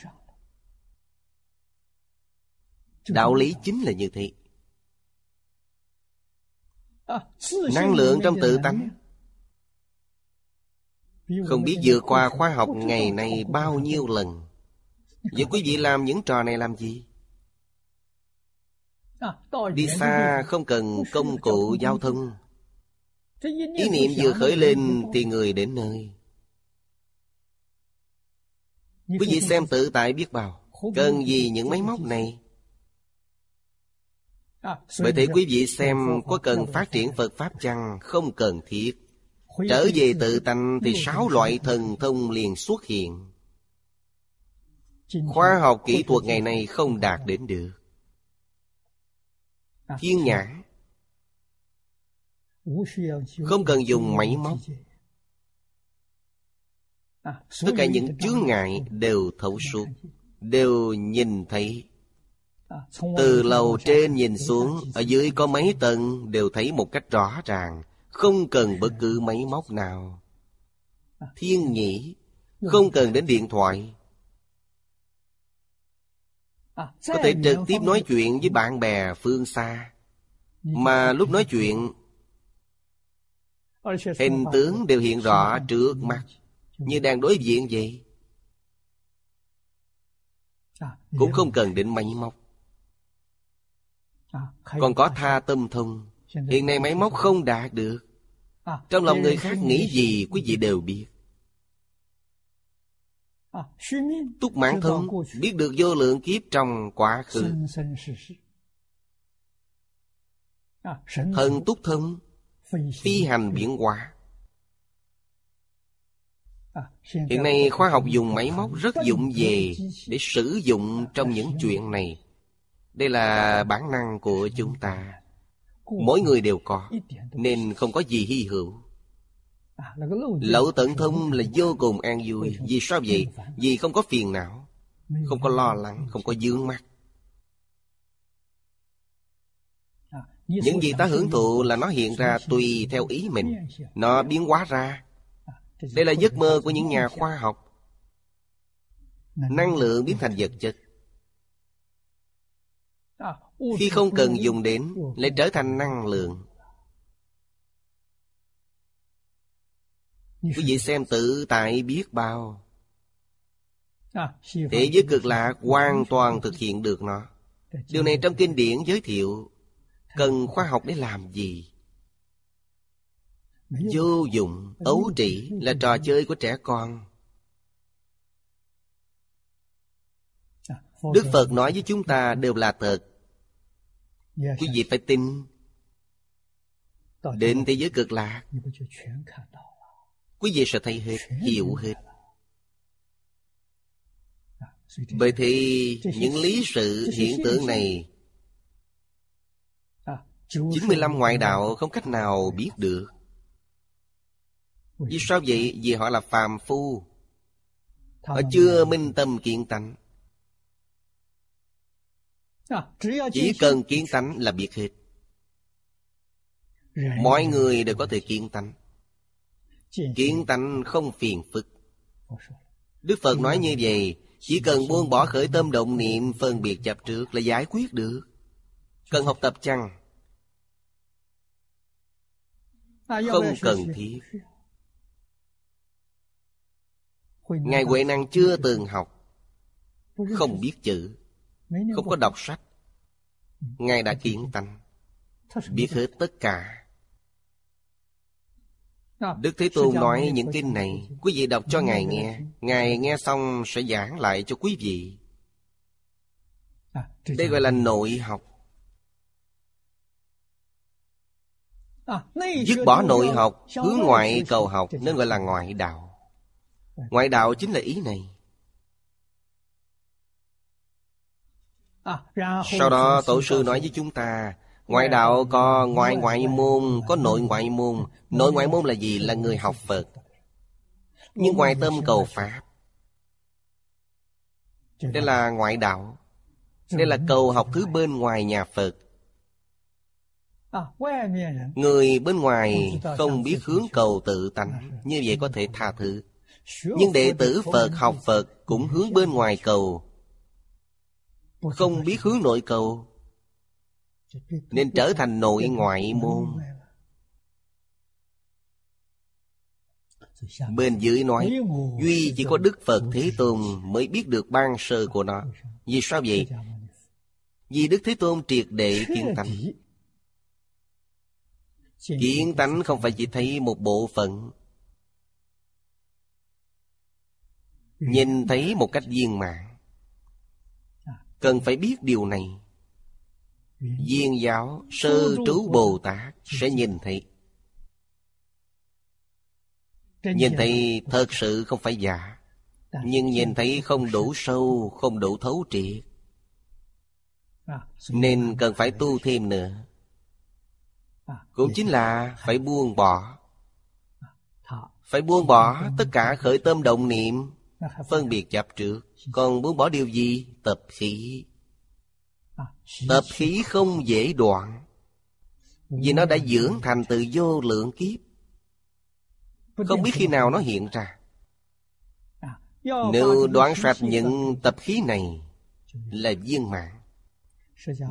Đạo lý chính là như thế. Năng lượng trong tự tánh không biết vượt qua khoa học ngày nay bao nhiêu lần. Vậy quý vị làm những trò này làm gì? Đi xa không cần công cụ giao thông. Ý niệm vừa khởi lên thì người đến nơi. Quý vị xem tự tại biết bao. Cần gì những máy móc này? Bởi thế quý vị xem có cần phát triển Phật Pháp chăng? Không cần thiết. Trở về tự tánh thì 6 loại thần thông liền xuất hiện. Khoa học kỹ thuật ngày nay không đạt đến được. Thiên nhã, không cần dùng máy móc, tất cả những chướng ngại đều thấu suốt, đều nhìn thấy. Từ lầu trên nhìn xuống, ở dưới có mấy tầng đều thấy một cách rõ ràng, không cần bất cứ máy móc nào. Thiên nhĩ, không cần đến điện thoại, có thể trực tiếp nói chuyện với bạn bè phương xa. Mà lúc nói chuyện, hình tướng đều hiện rõ trước mắt, như đang đối diện vậy. Cũng không cần đến máy móc. Còn có tha tâm thông, hiện nay máy móc không đạt được. Trong lòng người khác nghĩ gì quý vị đều biết. Túc mãn thông, biết được vô lượng kiếp trong quá khứ. Thần túc thông, phi hành biến hóa. Hiện nay khoa học dùng máy móc rất dụng về để sử dụng trong những chuyện này. Đây là bản năng của chúng ta. Mỗi người đều có, nên không có gì hy hữu. Lậu tận thông là vô cùng an vui. Vì sao vậy? Vì không có phiền não, không có lo lắng, không có vướng mắc. Những gì ta hưởng thụ là nó hiện ra tùy theo ý mình, nó biến hóa ra. Đây là giấc mơ của những nhà khoa học. Năng lượng biến thành vật chất, khi không cần dùng đến lại trở thành năng lượng. Quý vị xem tự tại biết bao. Thế giới cực lạc hoàn toàn thực hiện được nó. Điều này trong kinh điển giới thiệu. Cần khoa học để làm gì? Vô dụng, ấu trĩ là trò chơi của trẻ con. Đức Phật nói với chúng ta đều là thật. Quý vị phải tin. Đến thế giới cực lạc, quý vị sẽ thấy hết, hiểu hết. Bởi thì những lý sự hiện tượng này 95 ngoại đạo không cách nào biết được. Vì sao vậy? Vì họ là phàm phu, họ chưa minh tâm kiến tánh. Chỉ cần kiến tánh là biết hết. Mọi người đều có thể kiến tánh. Kiến tánh không phiền phức. Đức Phật nói như vậy. Chỉ cần buông bỏ khởi tâm động niệm, phân biệt chấp trước là giải quyết được. Cần học tập chăng? Không cần thiết. Ngài Huệ Năng chưa từng học, không biết chữ, không có đọc sách. Ngài đã kiến tánh, biết hết tất cả. Đức Thế Tôn nói những kinh này, quý vị đọc cho Ngài nghe. Ngài nghe xong sẽ giảng lại cho quý vị. Đây gọi là nội học. Dứt bỏ nội học, hướng ngoại cầu học, nên gọi là ngoại đạo. Ngoại đạo chính là ý này. Sau đó Tổ sư nói với chúng ta, ngoại đạo có ngoại ngoại môn, có nội ngoại môn. Nội ngoại môn là gì? Là người học Phật, nhưng ngoài tâm cầu Pháp. Đây là ngoại đạo. Đây là cầu học thứ bên ngoài nhà Phật. Người bên ngoài không biết hướng cầu tự tánh, như vậy có thể tha thứ. Nhưng đệ tử Phật học Phật cũng hướng bên ngoài cầu, không biết hướng nội cầu, nên trở thành nội ngoại môn. Bên dưới nói, duy chỉ có Đức Phật Thế Tôn mới biết được ban sơ của nó. Vì sao vậy? Vì Đức Thế Tôn triệt để kiến tánh. Kiến tánh không phải chỉ thấy một bộ phận, nhìn thấy một cách viên mãn. Cần phải biết điều này. Viên giáo Sư Trú Bồ Tát sẽ nhìn thấy. Nhìn thấy thật sự không phải giả, nhưng nhìn thấy không đủ sâu, không đủ thấu triệt, nên cần phải tu thêm nữa. Cũng chính là phải buông bỏ. Phải buông bỏ tất cả khởi tâm động niệm, phân biệt chấp trước. Còn buông bỏ điều gì? Tập khí. Tập khí không dễ đoạn, vì nó đã dưỡng thành từ vô lượng kiếp, không biết khi nào nó hiện ra. Nếu đoán sạch những tập khí này là viên mãn.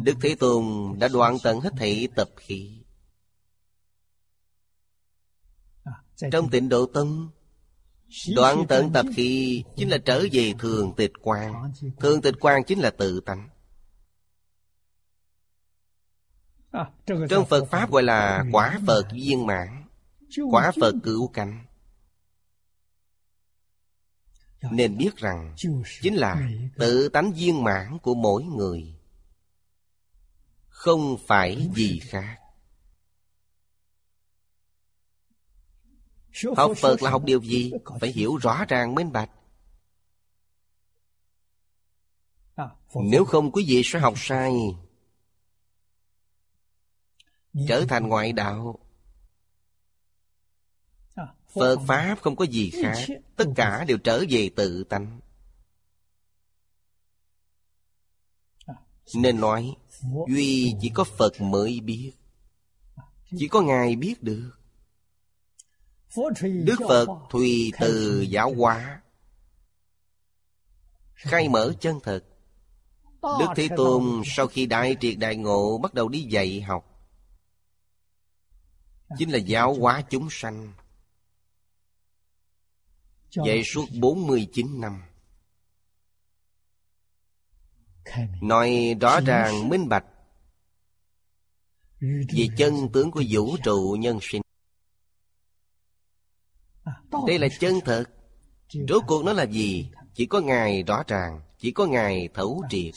Đức Thế Tôn đã đoạn tận hết thảy tập khí. Trong Tịnh Độ Tông, đoạn tận tập khí chính là trở về thường tịch quang. Thường tịch quang chính là tự tánh. Trong Phật Pháp gọi là quả Phật viên mãn, quả Phật cửu cảnh. Nên biết rằng chính là tự tánh viên mãn của mỗi người, không phải gì khác. Học Phật là học điều gì? Phải hiểu rõ ràng minh bạch. Nếu không quý vị sẽ học sai, trở thành ngoại đạo. Phật Pháp không có gì khác, tất cả đều trở về tự tánh. Nên nói duy chỉ có Phật mới biết, chỉ có Ngài biết được. Đức Phật thùy từ giáo hóa, khai mở chân thật. Đức Thế Tôn sau khi đại triệt đại ngộ, bắt đầu đi dạy học, chính là giáo hóa chúng sanh. Dạy suốt 49 năm, nói rõ ràng minh bạch về chân tướng của vũ trụ nhân sinh. Đây là chân thật. Rốt cuộc nó là gì? Chỉ có Ngài rõ ràng, chỉ có Ngài thấu triệt.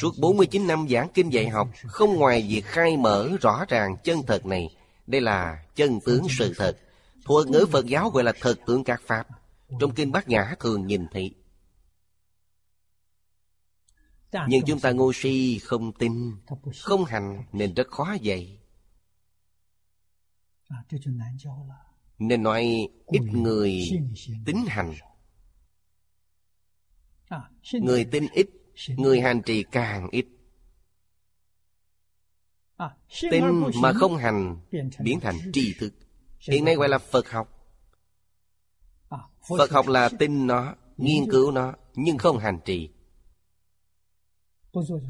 Suốt 49 năm giảng kinh dạy học, không ngoài việc khai mở rõ ràng chân thật này. Đây là chân tướng sự thật. Thuật ngữ Phật giáo gọi là thật tướng các pháp. Trong kinh Bát Nhã thường nhìn thấy. Nhưng chúng ta ngu si, không tin, không hành, nên rất khó dạy. Nên nói ít người tín hành. Người tin ít, người hành trì càng ít. Tin mà không hành biến thành tri thức. Hiện nay gọi là Phật học. Phật học là tin nó, nghiên cứu nó, nhưng không hành trì.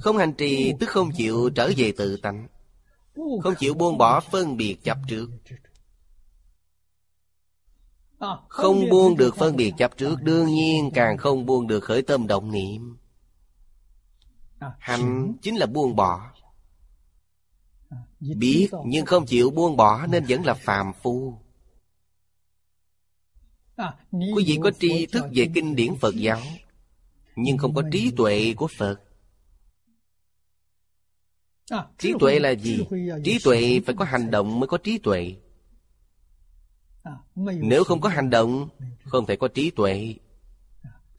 Không hành trì tức không chịu trở về tự tánh, không chịu buông bỏ phân biệt chấp trước. Không buông được phân biệt chấp trước, đương nhiên càng không buông được khởi tâm động niệm. Hành chính là buông bỏ. Biết nhưng không chịu buông bỏ nên vẫn là phàm phu. Quý vị có tri thức về kinh điển Phật giáo, nhưng không có trí tuệ của Phật. Trí tuệ là gì? Trí tuệ phải có hành động mới có trí tuệ. Nếu không có hành động, không thể có trí tuệ.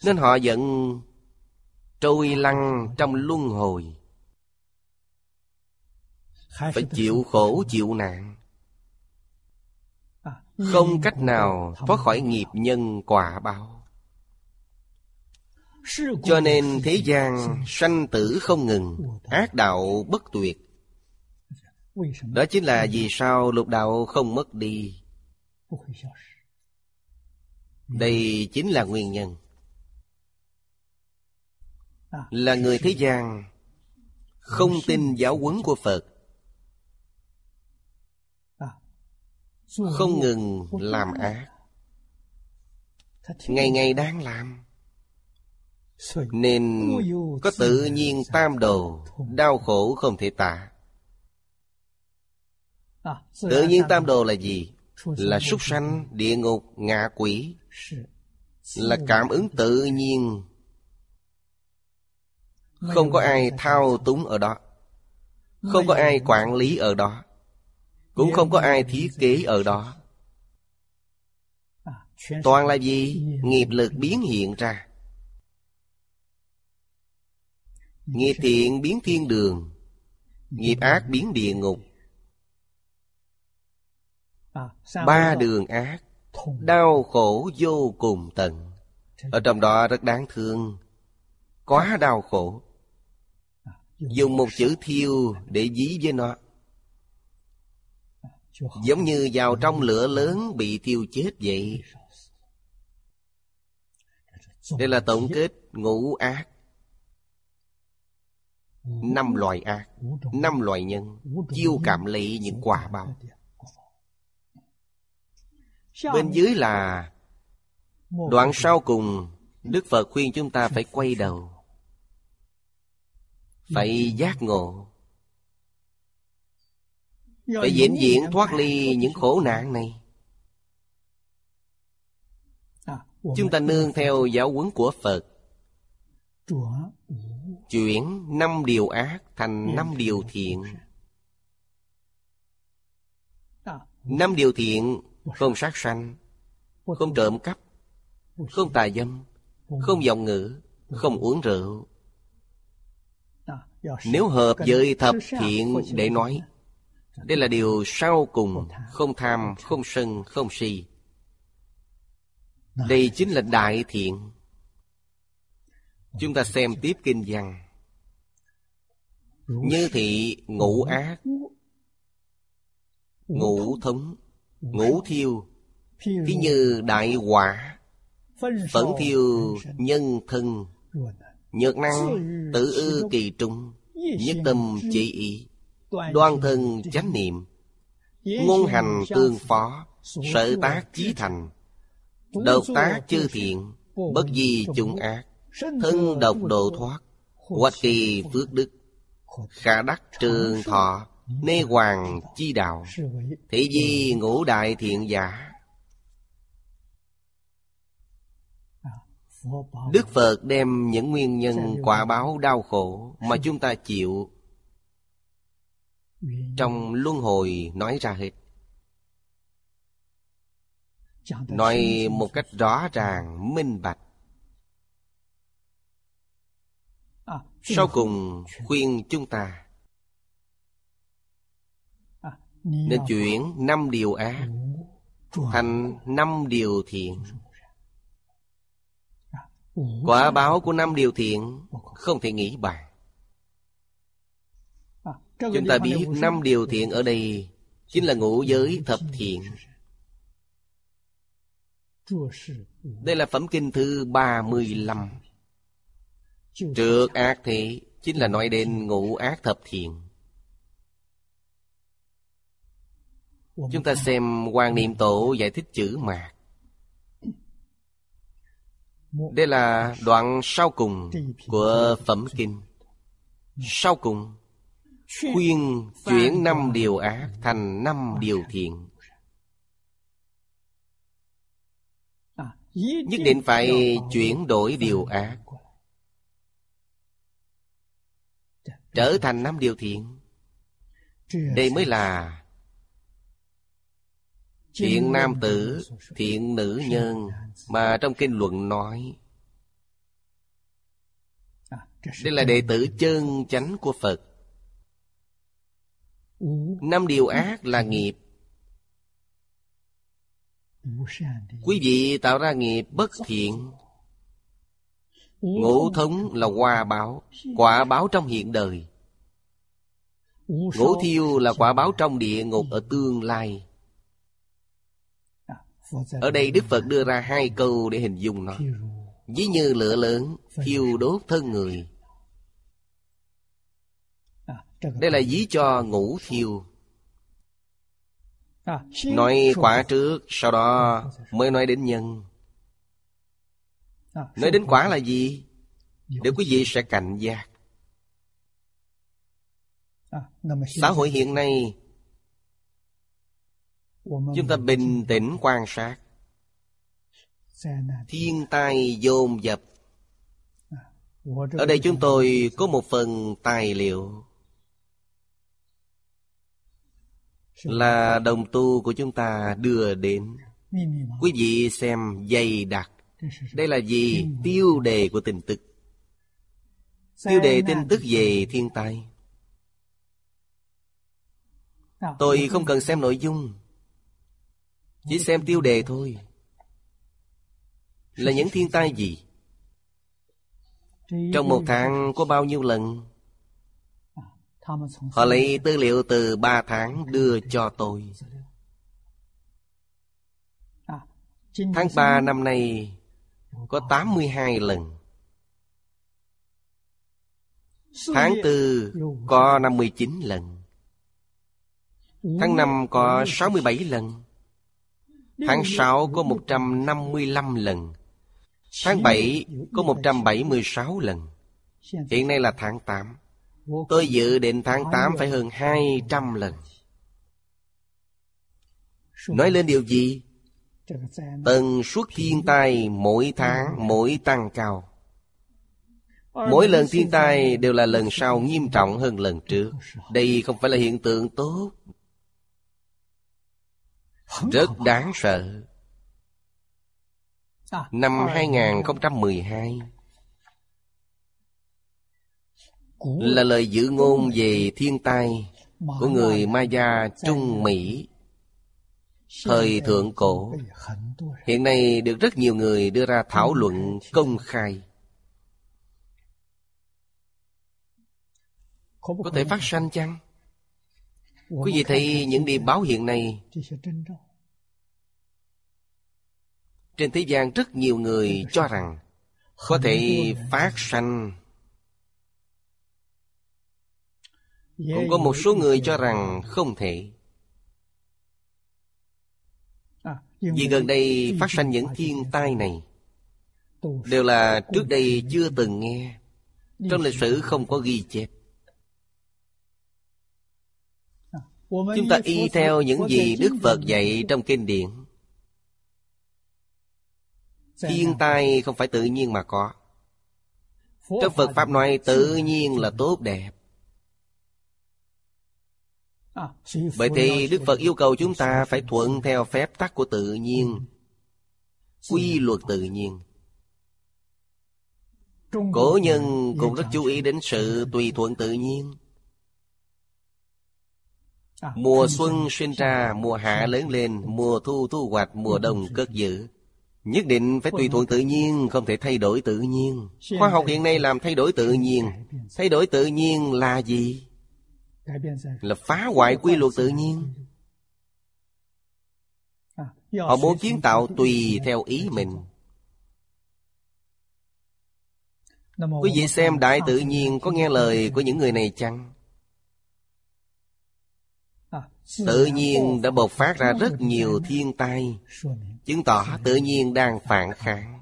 Nên họ vẫn trôi lăn trong luân hồi, phải chịu khổ chịu nạn, không cách nào thoát khỏi nghiệp nhân quả báo. Cho nên thế gian sanh tử không ngừng, ác đạo bất tuyệt. Đó chính là vì sao lục đạo không mất đi. Đây chính là nguyên nhân. Là người thế gian không tin giáo huấn của Phật, không ngừng làm ác, ngày ngày đang làm, nên có tự nhiên tam đồ, đau khổ không thể tả. Tự nhiên tam đồ là gì? Là súc sanh, địa ngục, ngạ quỷ. Là cảm ứng tự nhiên, không có ai thao túng ở đó. Không có ai quản lý ở đó, cũng không có ai thiết kế ở đó. Toàn là gì? Nghiệp lực biến hiện ra. Nghiệp thiện biến thiên đường, nghiệp ác biến địa ngục. Ba đường ác, đau khổ vô cùng tận. Ở trong đó rất đáng thương, quá đau khổ. Dùng một chữ thiêu để dí với nó, giống như vào trong lửa lớn bị thiêu chết vậy. Đây là tổng kết ngũ ác, năm loại ác, năm loại nhân, chiêu cảm lấy những quả báo. Bên dưới là đoạn sau cùng, Đức Phật khuyên chúng ta phải quay đầu, phải giác ngộ, phải vĩnh viễn thoát ly những khổ nạn này. Chúng ta nương theo giáo huấn của Phật, chuyển 5 điều ác thành 5 điều thiện. 5 điều thiện: không sát sanh, không trộm cắp, không tà dâm, không vọng ngữ, không uống rượu. Nếu hợp với thập thiện để nói, đây là điều sau cùng: không tham, không sân, không si. Đây chính là đại thiện. Chúng ta xem tiếp kinh văn: như thị ngũ ác, ngũ thống, ngũ thiêu, thí như đại hỏa, phẫn thiêu nhân thân. Nhược năng tự ư kỳ trung, nhất tâm chỉ ý, đoan thân chánh niệm, ngôn hành tương phó, sở tác chí thành, độc tác chư thiện, bất di chung ác, thân độc độ thoát, hoạch kỳ phước đức, khả đắc trường thọ, nê hoàng chi đạo, thị di ngũ đại thiện giả. Đức Phật đem những nguyên nhân quả báo đau khổ mà chúng ta chịu trong luân hồi nói ra hết, nói một cách rõ ràng, minh bạch. Sau cùng khuyên chúng ta nên chuyển 5 điều ác thành 5 điều thiện. Quả báo của 5 điều thiện không thể nghĩ bàn. Chúng ta biết 5 điều thiện ở đây chính là ngũ giới thập thiện. Đây là phẩm kinh thứ 35. Trược ác thế chính là nói đến ngũ ác thập thiện. Chúng ta xem Hoàng Niệm Tổ giải thích chữ mạt. Đây là đoạn sau cùng của phẩm kinh. Sau cùng khuyên chuyển 5 điều ác thành 5 điều thiện. Nhất định phải chuyển đổi điều ác trở thành 5 điều thiện. Đây mới là thiện nam tử, thiện nữ nhân mà trong kinh luận nói. Đây là đệ tử chân chánh của Phật. 5 điều ác là nghiệp. Quý vị tạo ra nghiệp bất thiện. Ngũ thống là hoa báo, quả báo trong hiện đời. Ngũ thiêu là quả báo trong địa ngục ở tương lai. Ở đây Đức Phật đưa ra 2 câu để hình dung nó. Ví như lửa lớn thiêu đốt thân người. Đây là ví cho ngũ thiêu. Nói quả trước, sau đó mới nói đến nhân. Nói đến quả là gì? Để quý vị sẽ cảnh giác. Xã hội hiện nay, chúng ta bình tĩnh quan sát. Thiên tai dồn dập. Ở đây chúng tôi có một phần tài liệu là đồng tu của chúng ta đưa đến. Quý vị xem dày đặc. Đây là gì? Tiêu đề của tin tức. Tiêu đề tin tức về thiên tai. Tôi không cần xem nội dung, chỉ xem tiêu đề thôi. Là những thiên tai gì? Trong một tháng có bao nhiêu lần? Họ lấy tư liệu từ 3 tháng đưa cho tôi. Tháng 3 năm nay có 82 lần. Tháng 4 có 59 lần. Tháng 5 có 67 lần. Tháng 6 có 155 lần. Tháng 7 có 176 lần. Hiện nay là tháng 8. Tôi dự định tháng 8 phải hơn 200 lần. Nói lên điều gì? Tần suất thiên tai mỗi tháng mỗi tăng cao. Mỗi lần thiên tai đều là lần sau nghiêm trọng hơn lần trước. Đây không phải là hiện tượng tốt, rất đáng sợ. Năm 2012 là lời dự ngôn về thiên tai của người Maya Trung Mỹ thời thượng cổ. Hiện nay được rất nhiều người đưa ra thảo luận công khai. Có thể phát sanh chăng? Quý vị thấy những điểm báo hiện nay trên thế gian, rất nhiều người cho rằng có thể phát sanh. Cũng có một số người cho rằng không thể. Vì gần đây phát sanh những thiên tai này đều là trước đây chưa từng nghe, trong lịch sử không có ghi chép. Chúng ta y theo những gì Đức Phật dạy trong kinh điển. Thiên tai không phải tự nhiên mà có. Trong Phật Pháp nói tự nhiên là tốt đẹp. Vậy thì Đức Phật yêu cầu chúng ta phải thuận theo phép tắc của tự nhiên, quy luật tự nhiên. Cổ nhân cũng rất chú ý đến sự tùy thuận tự nhiên. Mùa xuân sinh ra, mùa hạ lớn lên, mùa thu thu hoạch, mùa đông cất giữ. Nhất định phải tùy thuận tự nhiên, không thể thay đổi tự nhiên. Khoa học hiện nay làm thay đổi tự nhiên. Thay đổi tự nhiên là gì? Là phá hoại quy luật tự nhiên. Họ muốn kiến tạo tùy theo ý mình. Quý vị xem đại tự nhiên có nghe lời của những người này chăng? Tự nhiên đã bộc phát ra rất nhiều thiên tai, chứng tỏ tự nhiên đang phản kháng.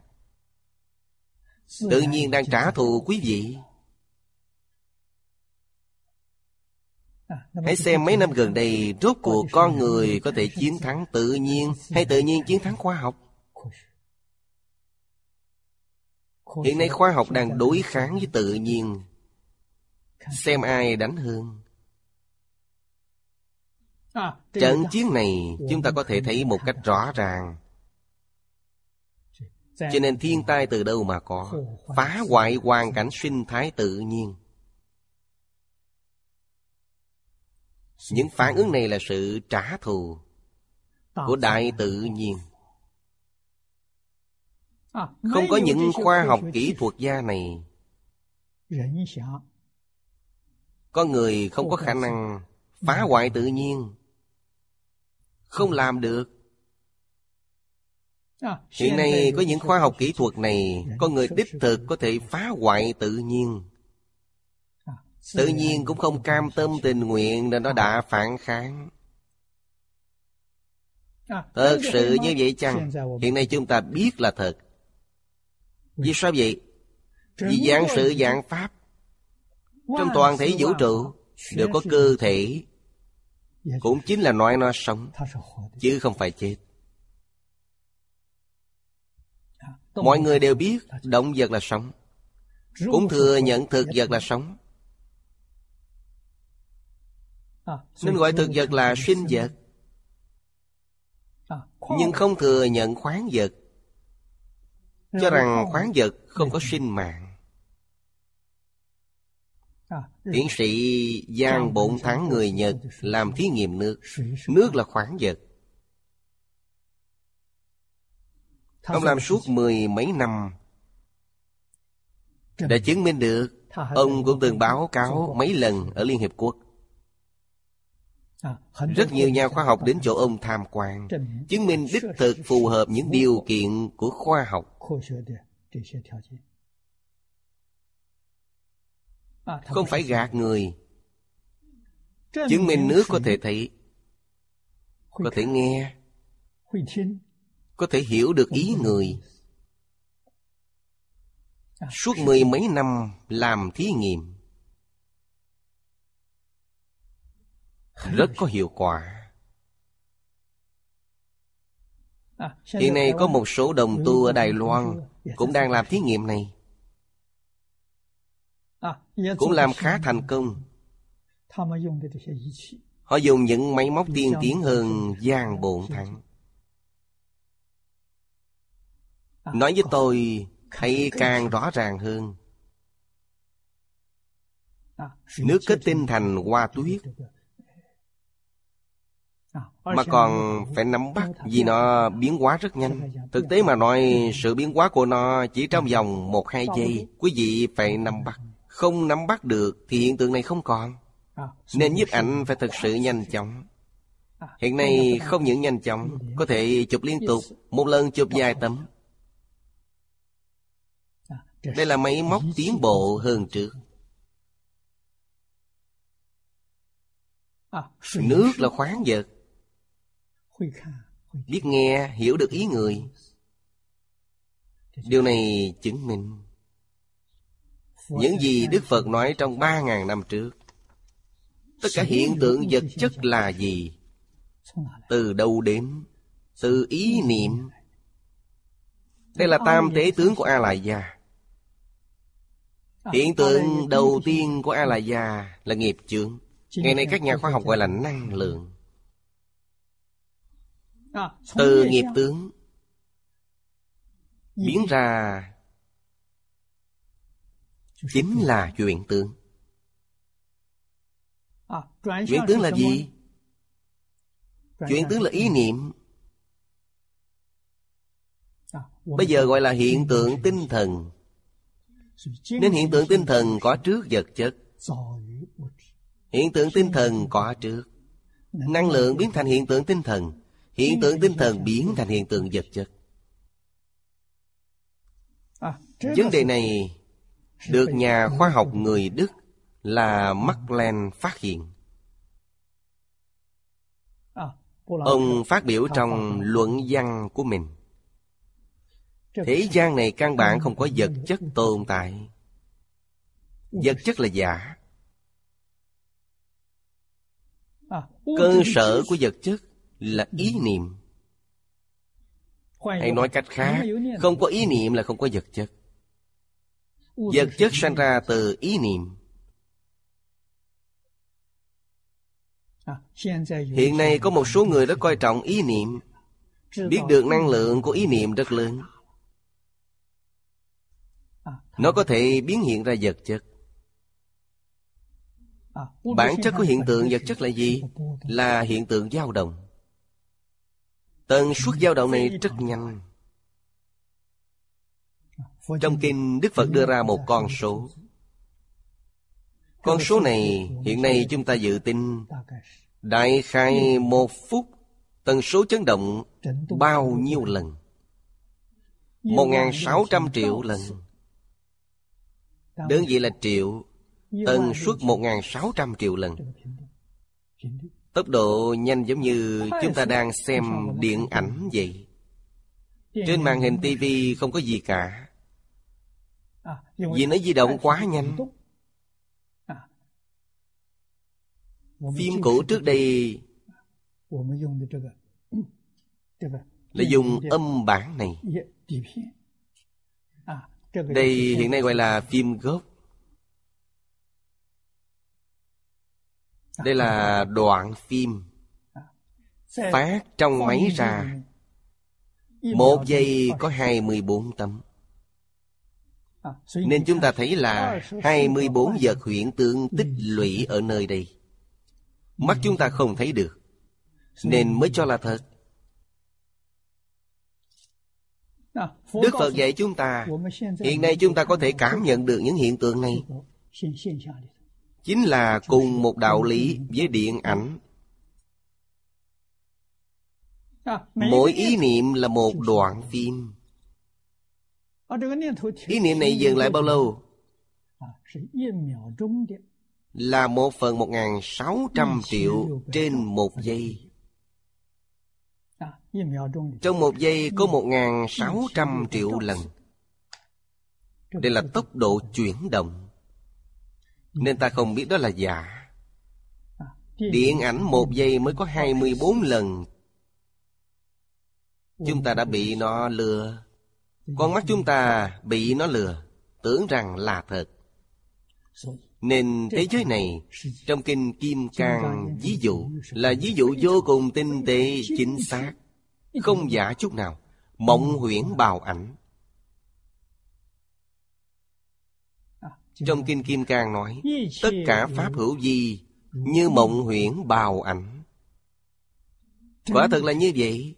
Tự nhiên đang trả thù quý vị. Hãy xem mấy năm gần đây, rốt cuộc con người có thể chiến thắng tự nhiên hay tự nhiên chiến thắng khoa học? Hiện nay khoa học đang đối kháng với tự nhiên, xem ai đánh hơn. Trận chiến này chúng ta có thể thấy một cách rõ ràng. Cho nên thiên tai từ đâu mà có? Phá hoại hoàn cảnh sinh thái tự nhiên. Những phản ứng này là sự trả thù của đại tự nhiên. Không có những khoa học kỹ thuật gia này, con người không có khả năng phá hoại tự nhiên. Không làm được. Hiện nay có những khoa học kỹ thuật này, con người đích thực có thể phá hoại tự nhiên. Tự nhiên cũng không cam tâm tình nguyện nên nó đã phản kháng. Thật sự như vậy chăng? Hiện nay chúng ta biết là thật. Vì sao vậy? Vì dạng sự dạng pháp trong toàn thể vũ trụ đều có cơ thể, cũng chính là nói nó sống chứ không phải chết. Mọi người đều biết động vật là sống, cũng thừa nhận thực vật là sống. nên gọi thực vật là sinh vật, nhưng không thừa nhận khoáng vật, cho rằng khoáng vật không có sinh mạng. Tiến sĩ Giang Bổn Thắng người Nhật làm thí nghiệm nước. Nước là khoáng vật. Ông làm suốt mười mấy năm, đã chứng minh được. Ông cũng từng báo cáo mấy lần ở Liên Hiệp Quốc. Rất nhiều nhà khoa học đến chỗ ông tham quan, chứng minh đích thực phù hợp những điều kiện của khoa học. Không phải gạt người. Chứng minh nước có thể thấy, có thể nghe, có thể hiểu được ý người. Suốt mười mấy năm làm thí nghiệm, rất có hiệu quả. Hiện nay có một số đồng tu ở Đài Loan cũng đang làm thí nghiệm này, cũng làm khá thành công. Họ dùng những máy móc tiên tiến hơn Giang Bổn Thắng. Nói với tôi thấy càng rõ ràng hơn. Nước kết tinh thành hoa tuyết, mà còn phải nắm bắt vì nó biến hóa rất nhanh. Thực tế mà nói, sự biến hóa của nó chỉ trong vòng 1-2 giây. Quý vị phải nắm bắt. Không nắm bắt được thì hiện tượng này không còn. Nên nhiếp ảnh phải thật sự nhanh chóng. Hiện nay không những nhanh chóng, có thể chụp liên tục, một lần chụp vài tấm. Đây là máy móc tiến bộ hơn trước. Nước là khoáng vật, biết nghe, hiểu được ý người. Điều này chứng minh những gì Đức Phật nói trong 3.000 năm trước. Tất cả hiện tượng vật chất là gì? Từ đâu đến? Từ ý niệm. Đây là tam tế tướng của A-la-gia. Hiện tượng đầu tiên của A-la-gia là nghiệp chướng. Ngày nay các nhà khoa học gọi là năng lượng. Từ nghiệp tướng biến ra chính là chuyện tướng. Chuyện tướng là gì? Chuyện tướng là ý niệm. Bây giờ gọi là hiện tượng tinh thần. Nên hiện tượng tinh thần có trước vật chất. Hiện tượng tinh thần có trước. Năng lượng biến thành hiện tượng tinh thần. Hiện tượng tinh thần biến thành hiện tượng vật chất. Vấn đề này được nhà khoa học người Đức là Max Planck phát hiện. Ông phát biểu trong luận văn của mình. Thế gian này căn bản không có vật chất tồn tại. Vật chất là giả. Cơ sở của vật chất là ý niệm. Hay nói cách khác, không có ý niệm là không có vật chất. Vật chất sanh ra từ ý niệm. Hiện nay có một số người rất coi trọng ý niệm, biết được năng lượng của ý niệm rất lớn. Nó có thể biến hiện ra vật chất. Bản chất của hiện tượng vật chất là gì? Là hiện tượng dao động. Tần suất dao động này rất nhanh. Trong kinh Đức Phật đưa ra một con số. Con số này hiện nay chúng ta dự tin đại khái 1 phút tần số chấn động bao nhiêu lần? 1.600 triệu lần. Đơn vị là triệu. Tần suất 1.600 triệu lần. Tốc độ nhanh giống như chúng ta đang xem điện ảnh vậy. Trên màn hình tivi không có gì cả, vì nó di động quá nhanh. Phim cũ trước đây là dùng âm bản này. Đây hiện nay gọi là phim gốc. Đây là đoạn phim phát trong máy ra, 1 giây có 24 tấm. Nên chúng ta thấy là 24 vật huyễn tượng tích lũy ở nơi đây. Mắt chúng ta không thấy được nên mới cho là thật. Đức Phật dạy chúng ta, hiện nay chúng ta có thể cảm nhận được những hiện tượng này, chính là cùng một đạo lý với điện ảnh. Mỗi ý niệm là một đoạn phim. Ý niệm này dừng lại bao lâu? Là 1/1600 triệu trên 1 giây. Trong 1 giây có 1.600 triệu lần. Đây là tốc độ chuyển động. Nên ta không biết đó là giả. Điện ảnh 1 giây mới có 24 lần. Chúng ta đã bị nó lừa. Con mắt chúng ta bị nó lừa, tưởng rằng là thật. Nên thế giới này, trong Kinh Kim Cang ví dụ, là ví dụ vô cùng tinh tế, chính xác, không giả chút nào. Mộng huyễn bào ảnh. Trong Kinh Kim Cang nói, tất cả pháp hữu vi như mộng huyễn bào ảnh. Quả thật là như vậy.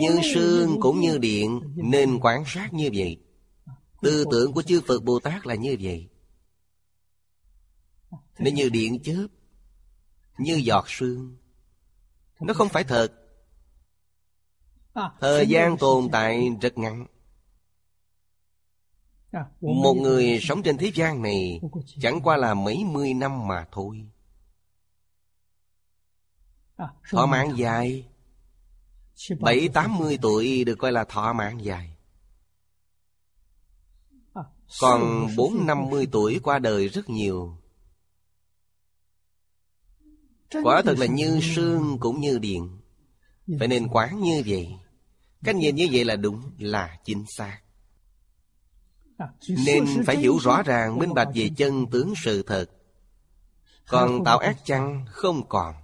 Như sương cũng như điện, nên quan sát như vậy. Tư tưởng của chư Phật Bồ Tát là như vậy. Nó như điện chớp, như giọt sương. Nó không phải thật. Thời gian tồn tại rất ngắn. Một người sống trên thế gian này chẳng qua là mấy mươi năm mà thôi. Thọ mạng dài, 70-80 tuổi được coi là thọ mạng dài. Còn 40-50 tuổi qua đời rất nhiều. Quả thật là như sương cũng như điện. Phải nên quán như vậy. Cách nhìn như vậy là đúng, là chính xác. Nên phải hiểu rõ ràng, minh bạch về chân tướng sự thật. Còn tạo ác chăng? Không còn.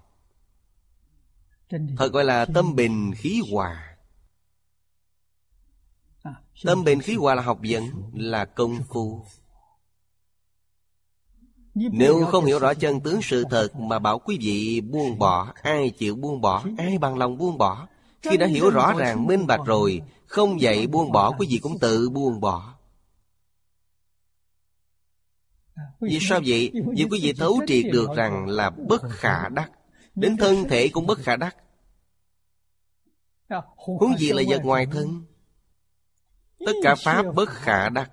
Thật gọi là tâm bình khí hòa. Tâm bình khí hòa là học vấn, là công phu. Nếu không hiểu rõ chân tướng sự thật mà bảo quý vị buông bỏ, ai chịu buông bỏ, ai bằng lòng buông bỏ? Khi đã hiểu rõ ràng minh bạch rồi, không dạy buông bỏ, quý vị cũng tự buông bỏ. Vì sao vậy? Vì quý vị thấu triệt được rằng là bất khả đắc, đến thân thể cũng bất khả đắc, huống gì là vật ngoài thân. Tất cả pháp bất khả đắc.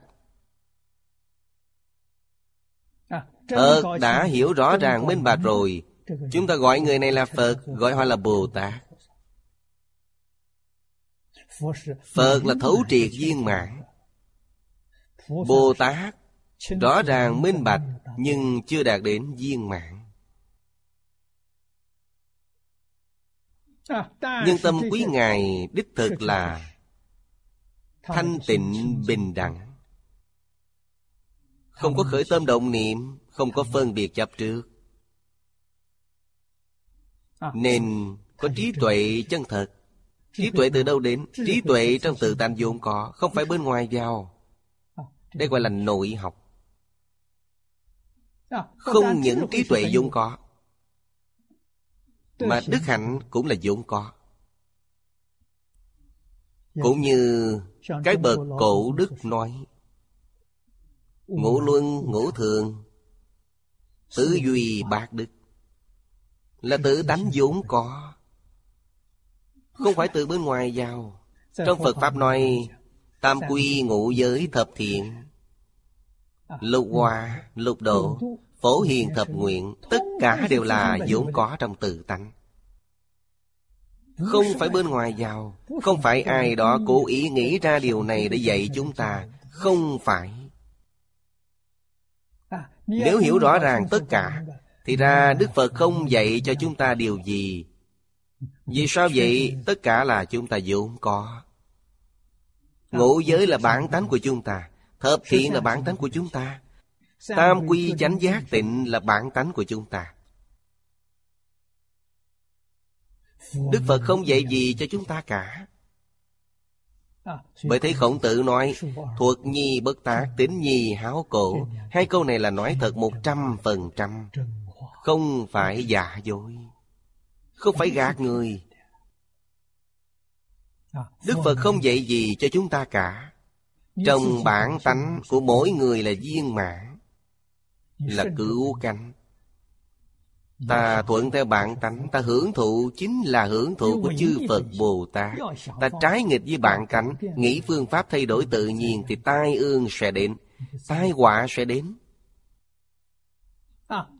Thật đã hiểu rõ ràng minh bạch rồi, chúng ta gọi người này là Phật, gọi họ là Bồ Tát. Phật là thấu triệt viên mãn, Bồ Tát rõ ràng minh bạch nhưng chưa đạt đến viên mãn. Nhưng tâm quý Ngài đích thực là thanh tịnh bình đẳng, không có khởi tâm động niệm, không có phân biệt chấp trước, nên có trí tuệ chân thật. Trí tuệ từ đâu đến? Trí tuệ trong tự tánh vốn có, không phải bên ngoài vào. Đây gọi là nội học. Không những trí tuệ vốn có mà đức hạnh cũng là vốn có. Cũng như cái bậc cổ đức nói, ngũ luân ngũ thường, tứ duy bát đức, là tự tánh vốn có, không phải từ bên ngoài vào. Trong Phật Pháp nói tam quy ngũ giới thập thiện, lục hòa lục độ, phổ hiền thập nguyện, tất cả đều là vốn có trong tự tánh, không phải bên ngoài vào. Không phải ai đó cố ý nghĩ ra điều này để dạy chúng ta, không phải. Nếu hiểu rõ ràng tất cả, thì ra Đức Phật không dạy cho chúng ta điều gì. Vì sao vậy? Tất cả là chúng ta vốn có. Ngũ giới là bản tánh của chúng ta, thập thiện là bản tánh của chúng ta, Tam quy chánh giác tịnh là bản tánh của chúng ta. Đức Phật không dạy gì cho chúng ta cả. Bởi thế Khổng Tử nói: "Thuật nhi bất tác, tín nhi háo cổ." Hai câu này là nói thật 100%, không phải giả dối, không phải gạt người. Đức Phật không dạy gì cho chúng ta cả. Trong bản tánh của mỗi người là viên mãn, là cứu cánh. Ta thuận theo bản tánh, ta hưởng thụ chính là hưởng thụ của chư Phật Bồ Tát. Ta trái nghịch với bản tánh, nghĩ phương pháp thay đổi tự nhiên thì tai ương sẽ đến, tai họa sẽ đến.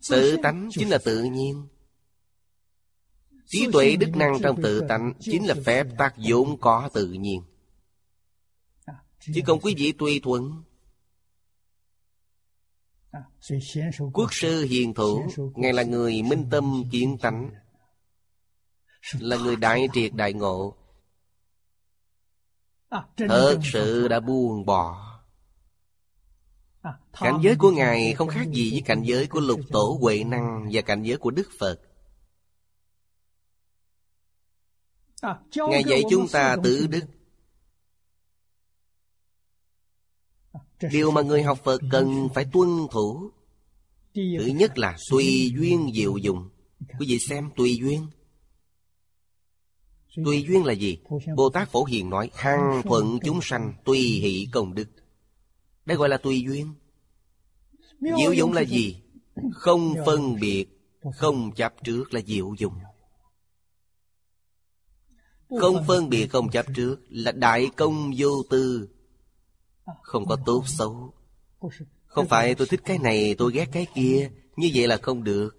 Tự tánh chính là tự nhiên. Trí tuệ đức năng trong tự tánh chính là phép tác vốn có tự nhiên. Chỉ cần quý vị tùy thuận. Quốc sư Hiền Thủ, Ngài là người minh tâm kiến tánh, là người đại triệt đại ngộ, thật sự đã buông bỏ. Cảnh giới của Ngài không khác gì với cảnh giới của Lục Tổ Huệ Năng và cảnh giới của Đức Phật. Ngài dạy chúng ta tứ đức. Điều mà người học Phật cần phải tuân thủ, thứ nhất là tùy duyên diệu dụng. Quý vị xem tùy duyên. Tùy duyên là gì? Bồ Tát Phổ Hiền nói: "Hằng thuận chúng sanh, tùy hỷ công đức." Đây gọi là tùy duyên. Diệu dụng là gì? Không phân biệt, không chấp trước là diệu dụng. Không phân biệt, không chấp trước là đại công vô tư. Không có tốt xấu. Không phải tôi thích cái này, tôi ghét cái kia. Như vậy là không được,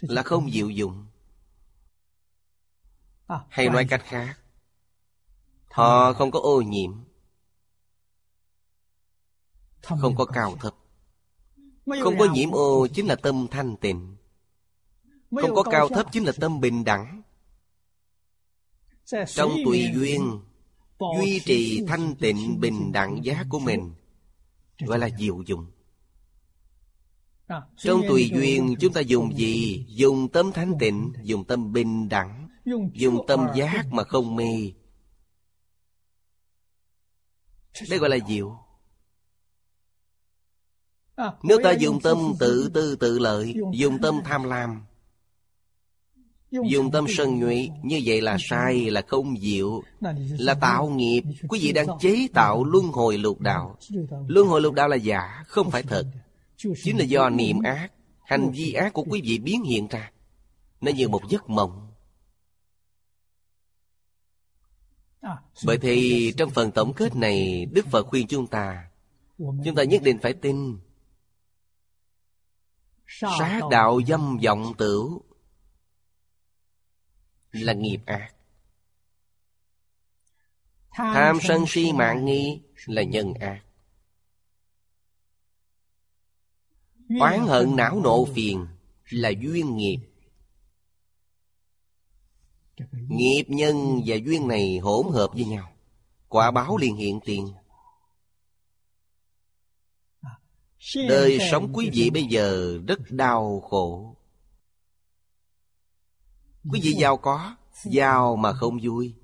là không diệu dụng. Hay nói cách khác, họ không có ô nhiễm, không có cao thấp. Không có nhiễm ô chính là tâm thanh tịnh. Không có cao thấp chính là tâm bình đẳng. Trong tùy duyên duy trì thanh tịnh bình đẳng giác của mình, gọi là diệu dụng. Trong tùy duyên chúng ta dùng gì? Dùng tâm thanh tịnh, dùng tâm bình đẳng, dùng tâm giác mà không mê. Đây gọi là diệu. Nếu ta dùng tâm tự tư tự lợi, dùng tâm tham lam, dùng tâm sân nhuệ, như vậy là sai, là không diệu, là tạo nghiệp. Quý vị đang chế tạo luân hồi lục đạo. Luân hồi lục đạo là giả, không phải thật. Chính là do niệm ác, hành vi ác của quý vị biến hiện ra. Nó như một giấc mộng. Bởi thì trong phần tổng kết này, Đức Phật khuyên chúng ta nhất định phải tin. Sát đạo dâm vọng tửu là nghiệp ác. Tham sân si mạng nghi là nhân ác. Oán hận não nộ phiền là duyên nghiệp. Nghiệp nhân và duyên này hỗn hợp với nhau, quả báo liền hiện tiền. Đời sống quý vị bây giờ rất đau khổ. Quý vị giàu có, giàu mà không vui.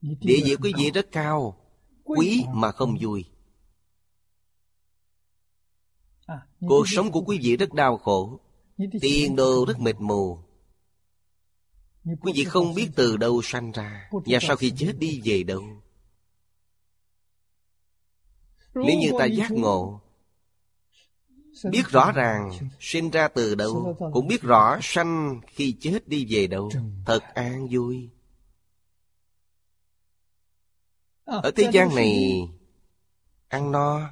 Địa vị quý vị rất cao, quý mà không vui. Cuộc sống của quý vị rất đau khổ, tiền đồ rất mịt mù. Quý vị không biết từ đâu sanh ra, và sau khi chết đi về đâu. Nếu như ta giác ngộ, biết rõ ràng sinh ra từ đâu, cũng biết rõ sanh khi chết đi về đâu, thật an vui. Ở thế gian này, ăn no,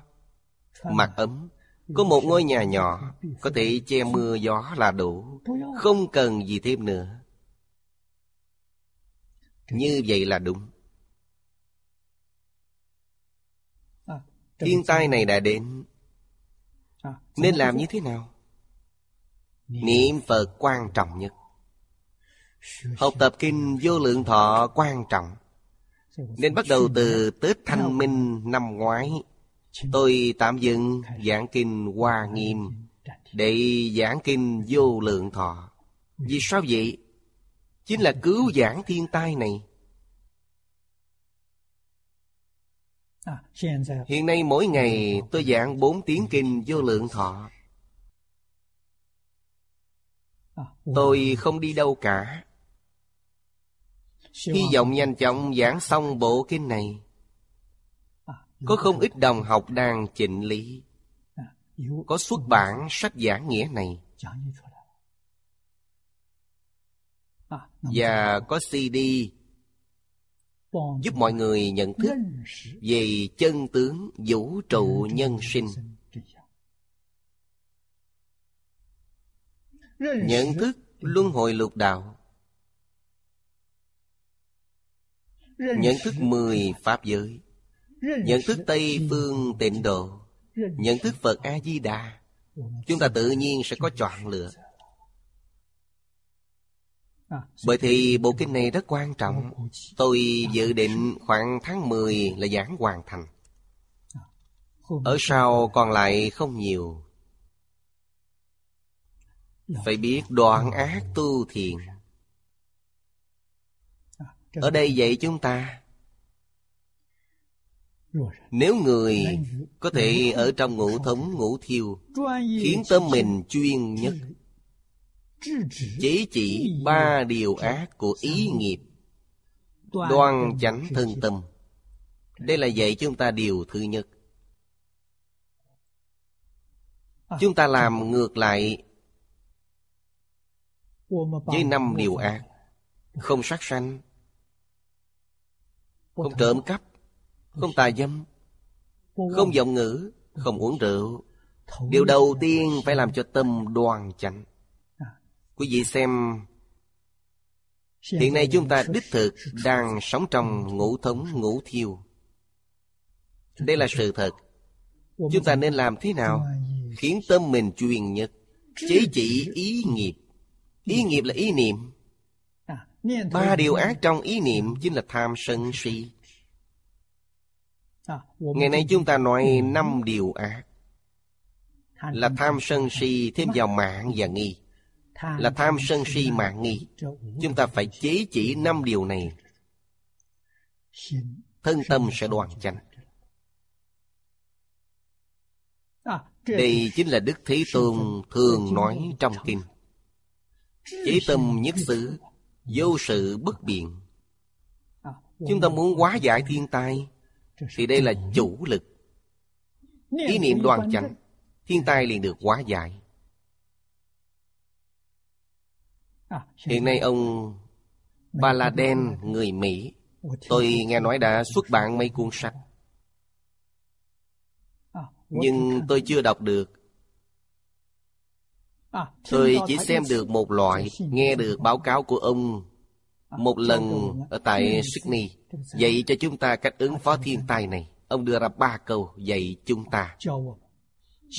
mặc ấm, có một ngôi nhà nhỏ, có thể che mưa gió là đủ, không cần gì thêm nữa. Như vậy là đúng. Thiên tai này đã đến, nên làm như thế nào? Niệm Phật quan trọng nhất. Học tập Kinh Vô Lượng Thọ quan trọng. Nên bắt đầu từ Tết Thanh Minh năm ngoái, Tôi tạm dừng giảng kinh Hoa Nghiêm để giảng kinh Vô Lượng Thọ. Vì sao vậy? Chính là cứu giảng thiên tai này. Hiện nay mỗi ngày tôi giảng 4 tiếng kinh Vô Lượng Thọ. Tôi không đi đâu cả. Hy vọng nhanh chóng giảng xong bộ kinh này. Có không ít đồng học đang chỉnh lý, có xuất bản sách giảng nghĩa này, và có CD giúp mọi người nhận thức về chân tướng vũ trụ nhân sinh. Nhận thức luân hồi lục đạo, nhận thức 10 pháp giới, nhận thức Tây Phương Tịnh Độ, nhận thức Phật A Di Đà. Chúng ta tự nhiên sẽ có chọn lựa. Bởi thì bộ kinh này rất quan trọng. Tôi dự định khoảng tháng 10 là giảng hoàn thành. Ở sau còn lại không nhiều. Phải biết đoạn ác tu thiện. Ở đây dạy chúng ta, nếu người có thể ở trong ngũ thống ngũ thiêu, khiến tâm mình chuyên nhất, chế chỉ 3 điều ác của ý nghiệp, đoan chánh thân tâm. Đây là dạy chúng ta điều thứ nhất. Chúng ta làm ngược lại với 5 điều ác: không sát sanh, không trộm cắp, không tà dâm, không vọng ngữ, không uống rượu. Điều đầu tiên phải làm cho tâm đoan chánh. Quý vị xem, hiện nay chúng ta đích thực đang sống trong ngũ thống ngũ thiêu. Đây là sự thật. Chúng ta nên làm thế nào khiến tâm mình chuyên nhất, chế chỉ ý nghiệp. Ý nghiệp là ý niệm. 3 điều ác trong ý niệm chính là tham sân si. Ngày nay chúng ta nói 5 điều ác là tham sân si thêm vào mạng và nghi. Là tham sân si mạng nghi. Chúng ta phải chế chỉ 5 điều này, thân tâm sẽ đoan chánh. Đây chính là Đức Thế Tôn thường nói trong kinh: chế tâm nhất xứ, vô sự bất biện. Chúng ta muốn hóa giải thiên tai thì đây là chủ lực. Ý niệm đoan chánh, thiên tai liền được hóa giải. Hiện nay ông Baladen, người Mỹ, tôi nghe nói đã xuất bản mấy cuốn sách, nhưng tôi chưa đọc được. Tôi chỉ xem được một loại, nghe được báo cáo của ông một lần ở tại Sydney, dạy cho chúng ta cách ứng phó thiên tai này. Ông đưa ra 3 câu dạy chúng ta: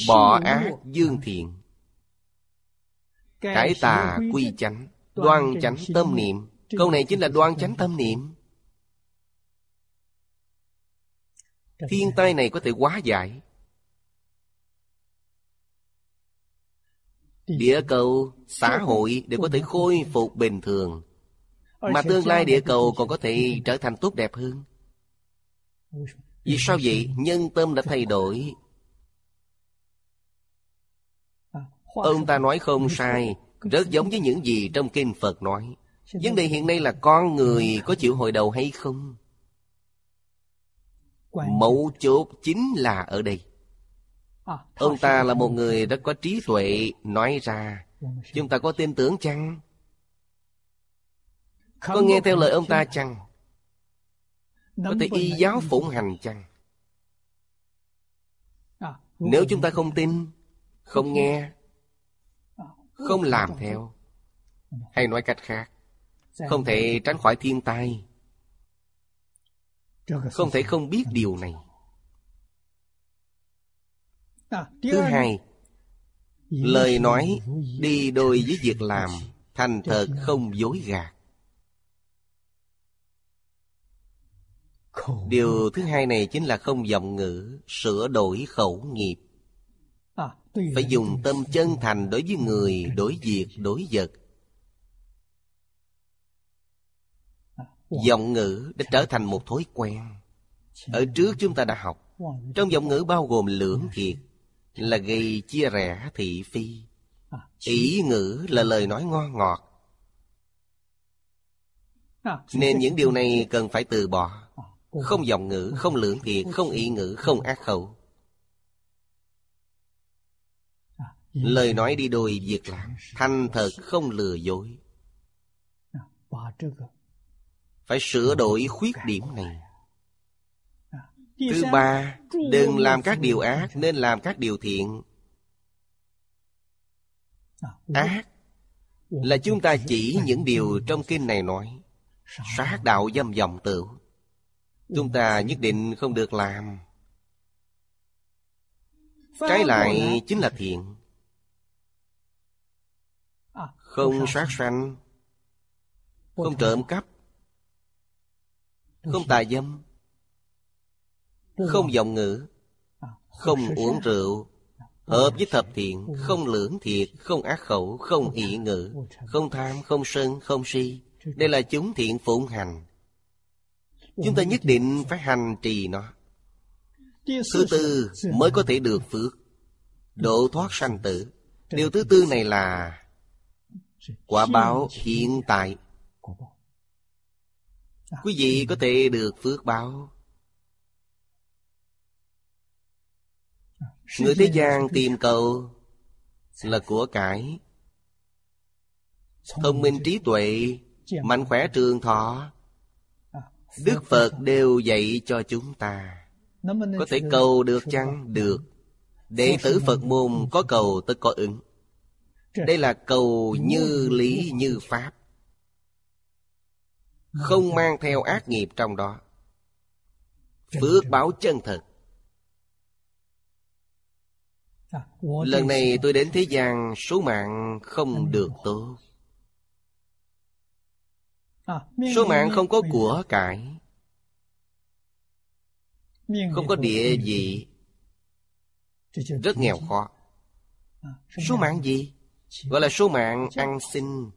bỏ ác dương thiện, cải tà quy chánh, đoan chánh tâm niệm. Câu này chính là đoan chánh tâm niệm. Thiên tai này có thể hóa giải. Địa cầu, xã hội đều có thể khôi phục bình thường, mà tương lai địa cầu còn có thể trở thành tốt đẹp hơn. Vì sao vậy? Nhân tâm đã thay đổi. Ông ta nói không sai, rất giống với những gì trong kinh Phật nói. Vấn đề hiện nay là con người có chịu hồi đầu hay không. Mấu chốt chính là ở đây. Ông ta là một người rất có trí tuệ, nói ra chúng ta có tin tưởng chăng? Có nghe theo lời ông ta chăng? Có thể y giáo phụng hành chăng? Nếu chúng ta không tin, không nghe, không làm theo, hay nói cách khác, không thể tránh khỏi thiên tai. Không thể không biết điều này. Thứ hai, lời nói đi đôi với việc làm, thành thật không dối gạt. Điều thứ hai này chính là không vọng ngữ, sửa đổi khẩu nghiệp. Phải dùng tâm chân thành đối với người, đối việc, đối vật. Vọng ngữ đã trở thành một thói quen. Ở trước chúng ta đã học, trong vọng ngữ bao gồm lưỡng kiệt, là gây chia rẽ thị phi. Ý ngữ là lời nói ngon ngọt. Nên những điều này cần phải từ bỏ. Không vọng ngữ, không lưỡng kiệt, không ý ngữ, không ác khẩu. Lời nói đi đôi việc làm, thành thật không lừa dối. Phải sửa đổi khuyết điểm này. Thứ ba, đừng làm các điều ác, nên làm các điều thiện. Ác là chúng ta chỉ những điều trong kinh này nói. Sát đạo, dâm vọng, tửu, chúng ta nhất định không được làm. Trái lại chính là thiện. Không sát sanh, không trộm cắp, không tà dâm, không vọng ngữ, không uống rượu, hợp với thập thiện, không lưỡng thiệt, không ác khẩu, không ỷ ngữ, không tham, không sân, không si. Đây là chúng thiện phụng hành. Chúng ta nhất định phải hành trì nó. Thứ tư mới có thể được phước, độ thoát sanh tử. Điều thứ tư này là quả báo hiện tại. Quý vị có thể được phước báo. Người thế gian tìm cầu là của cải, thông minh trí tuệ, mạnh khỏe trường thọ. Đức Phật đều dạy cho chúng ta. Có thể cầu được chăng? Được. Đệ tử Phật môn có cầu tất có ứng. Đây là cầu như lý như pháp, không mang theo ác nghiệp trong đó. Phước báo chân thật. Lần này tôi đến thế gian, số mạng không được tốt. Số mạng không có của cải, không có địa vị, rất nghèo khó. Số mạng gì? Gọi là số mạng ăn xin.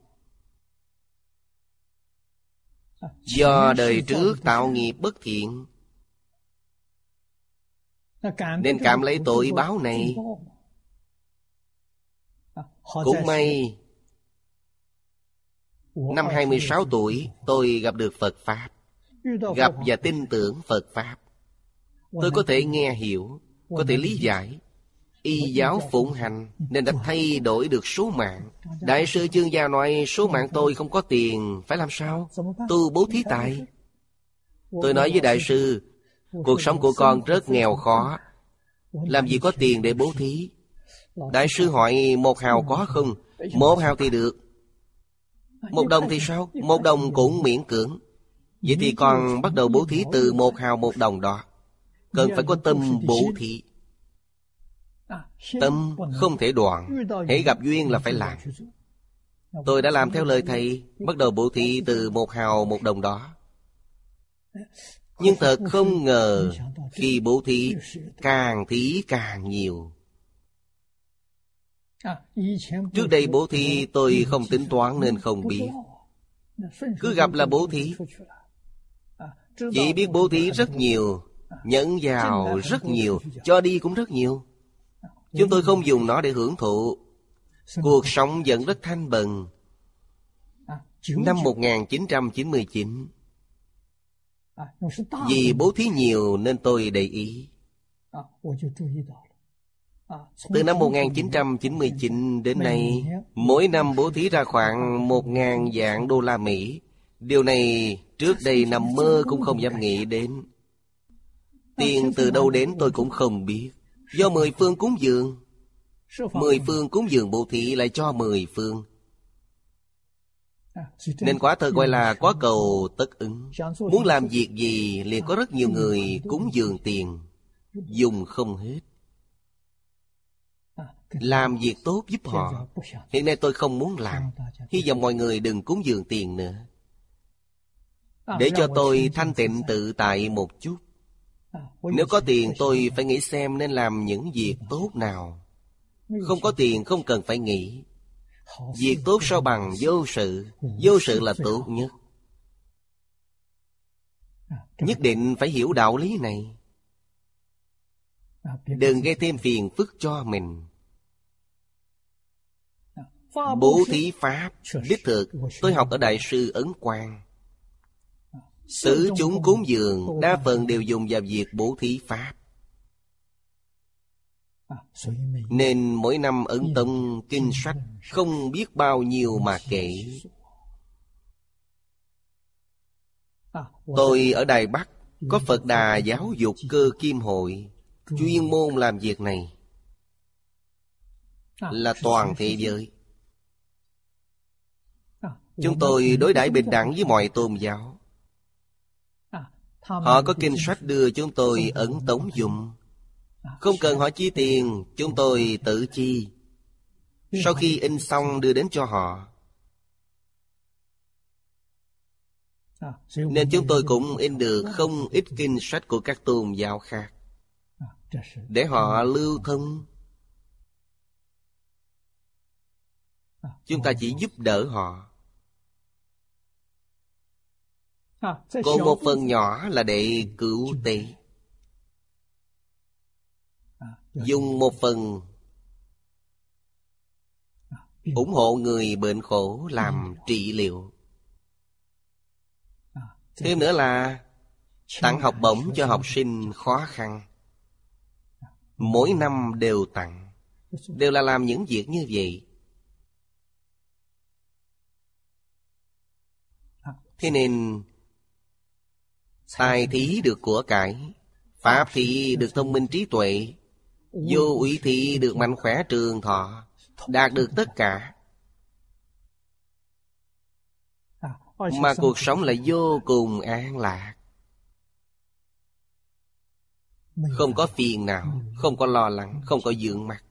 Do đời trước tạo nghiệp bất thiện, nên cảm lấy tội báo này. Cũng may, năm 26 tuổi, tôi gặp được Phật Pháp, gặp và tin tưởng Phật Pháp. Tôi có thể nghe hiểu, có thể lý giải. Y giáo phụng hành nên đã thay đổi được số mạng. Đại sư Trương Gia nói, số mạng tôi không có tiền, phải làm sao? Tu bố thí tài. Tôi nói với đại sư, cuộc sống của con rất nghèo khó, làm gì có tiền để bố thí. Đại sư hỏi, 1 hào có không? 1 hào thì được. 1 đồng thì sao? 1 đồng cũng miễn cưỡng. Vậy thì con bắt đầu bố thí từ 1 hào 1 đồng đó. Cần phải có tâm bố thí. Tâm không thể đoạn, hễ gặp duyên là phải làm. Tôi đã làm theo lời thầy, bắt đầu bố thí từ 1 hào 1 đồng đó. Nhưng thật không ngờ, khi bố thí, càng thí càng nhiều. Trước đây bố thí tôi không tính toán nên không biết. Cứ gặp là bố thí. Chỉ biết bố thí rất nhiều, nhận vào rất nhiều, cho đi cũng rất nhiều. Chúng tôi không dùng nó để hưởng thụ. Cuộc sống vẫn rất thanh bần. Năm 1999, vì bố thí nhiều nên tôi để ý. Từ năm 1999 đến nay, mỗi năm bố thí ra khoảng 1.000 vạn đô la Mỹ. Điều này trước đây nằm mơ cũng không dám nghĩ đến. Tiền từ đâu đến tôi cũng không biết. Do 10 phương cúng dường, 10 phương cúng dường bố thí lại cho 10 phương. Nên quả thật gọi là có cầu tất ứng. Muốn làm việc gì liền có rất nhiều người cúng dường tiền, dùng không hết. Làm việc tốt giúp họ. Hiện nay tôi không muốn làm. Hy vọng mọi người đừng cúng dường tiền nữa. để cho tôi thanh tịnh tự tại một chút. Nếu có tiền tôi phải nghĩ xem nên làm những việc tốt nào. Không có tiền không cần phải nghĩ. Việc tốt so bằng vô sự. Vô sự là tốt nhất. Nhất định phải hiểu đạo lý này. Đừng gây thêm phiền phức cho mình. Bố thí pháp đích thực, tôi học ở Đại sư Ấn Quang. Tứ chúng cúng dường đa phần đều dùng vào việc bố thí pháp. Nên mỗi năm Ấn Tông kinh sách không biết bao nhiêu mà kể. Tôi ở Đài Bắc có Phật Đà Giáo Dục Cơ Kim Hội, chuyên môn làm việc này là toàn thế giới. Chúng tôi đối đãi bình đẳng với mọi tôn giáo. Họ có kinh sách đưa chúng tôi ấn tống dụng. Không cần họ chi tiền, chúng tôi tự chi. Sau khi in xong đưa đến cho họ. Nên chúng tôi cũng in được không ít kinh sách của các tôn giáo khác, để họ lưu thông. Chúng ta chỉ giúp đỡ họ. Còn một phần nhỏ là để cứu tế. Dùng một phần ủng hộ người bệnh khổ làm trị liệu. Thêm nữa là tặng học bổng cho học sinh khó khăn. Mỗi năm đều tặng. Đều là làm những việc như vậy. Thế nên tài thí được của cải, pháp thí được thông minh trí tuệ, vô úy thí được mạnh khỏe trường thọ, đạt được tất cả. Mà cuộc sống lại vô cùng an lạc. Không có phiền não, không có lo lắng, không có vướng mắc.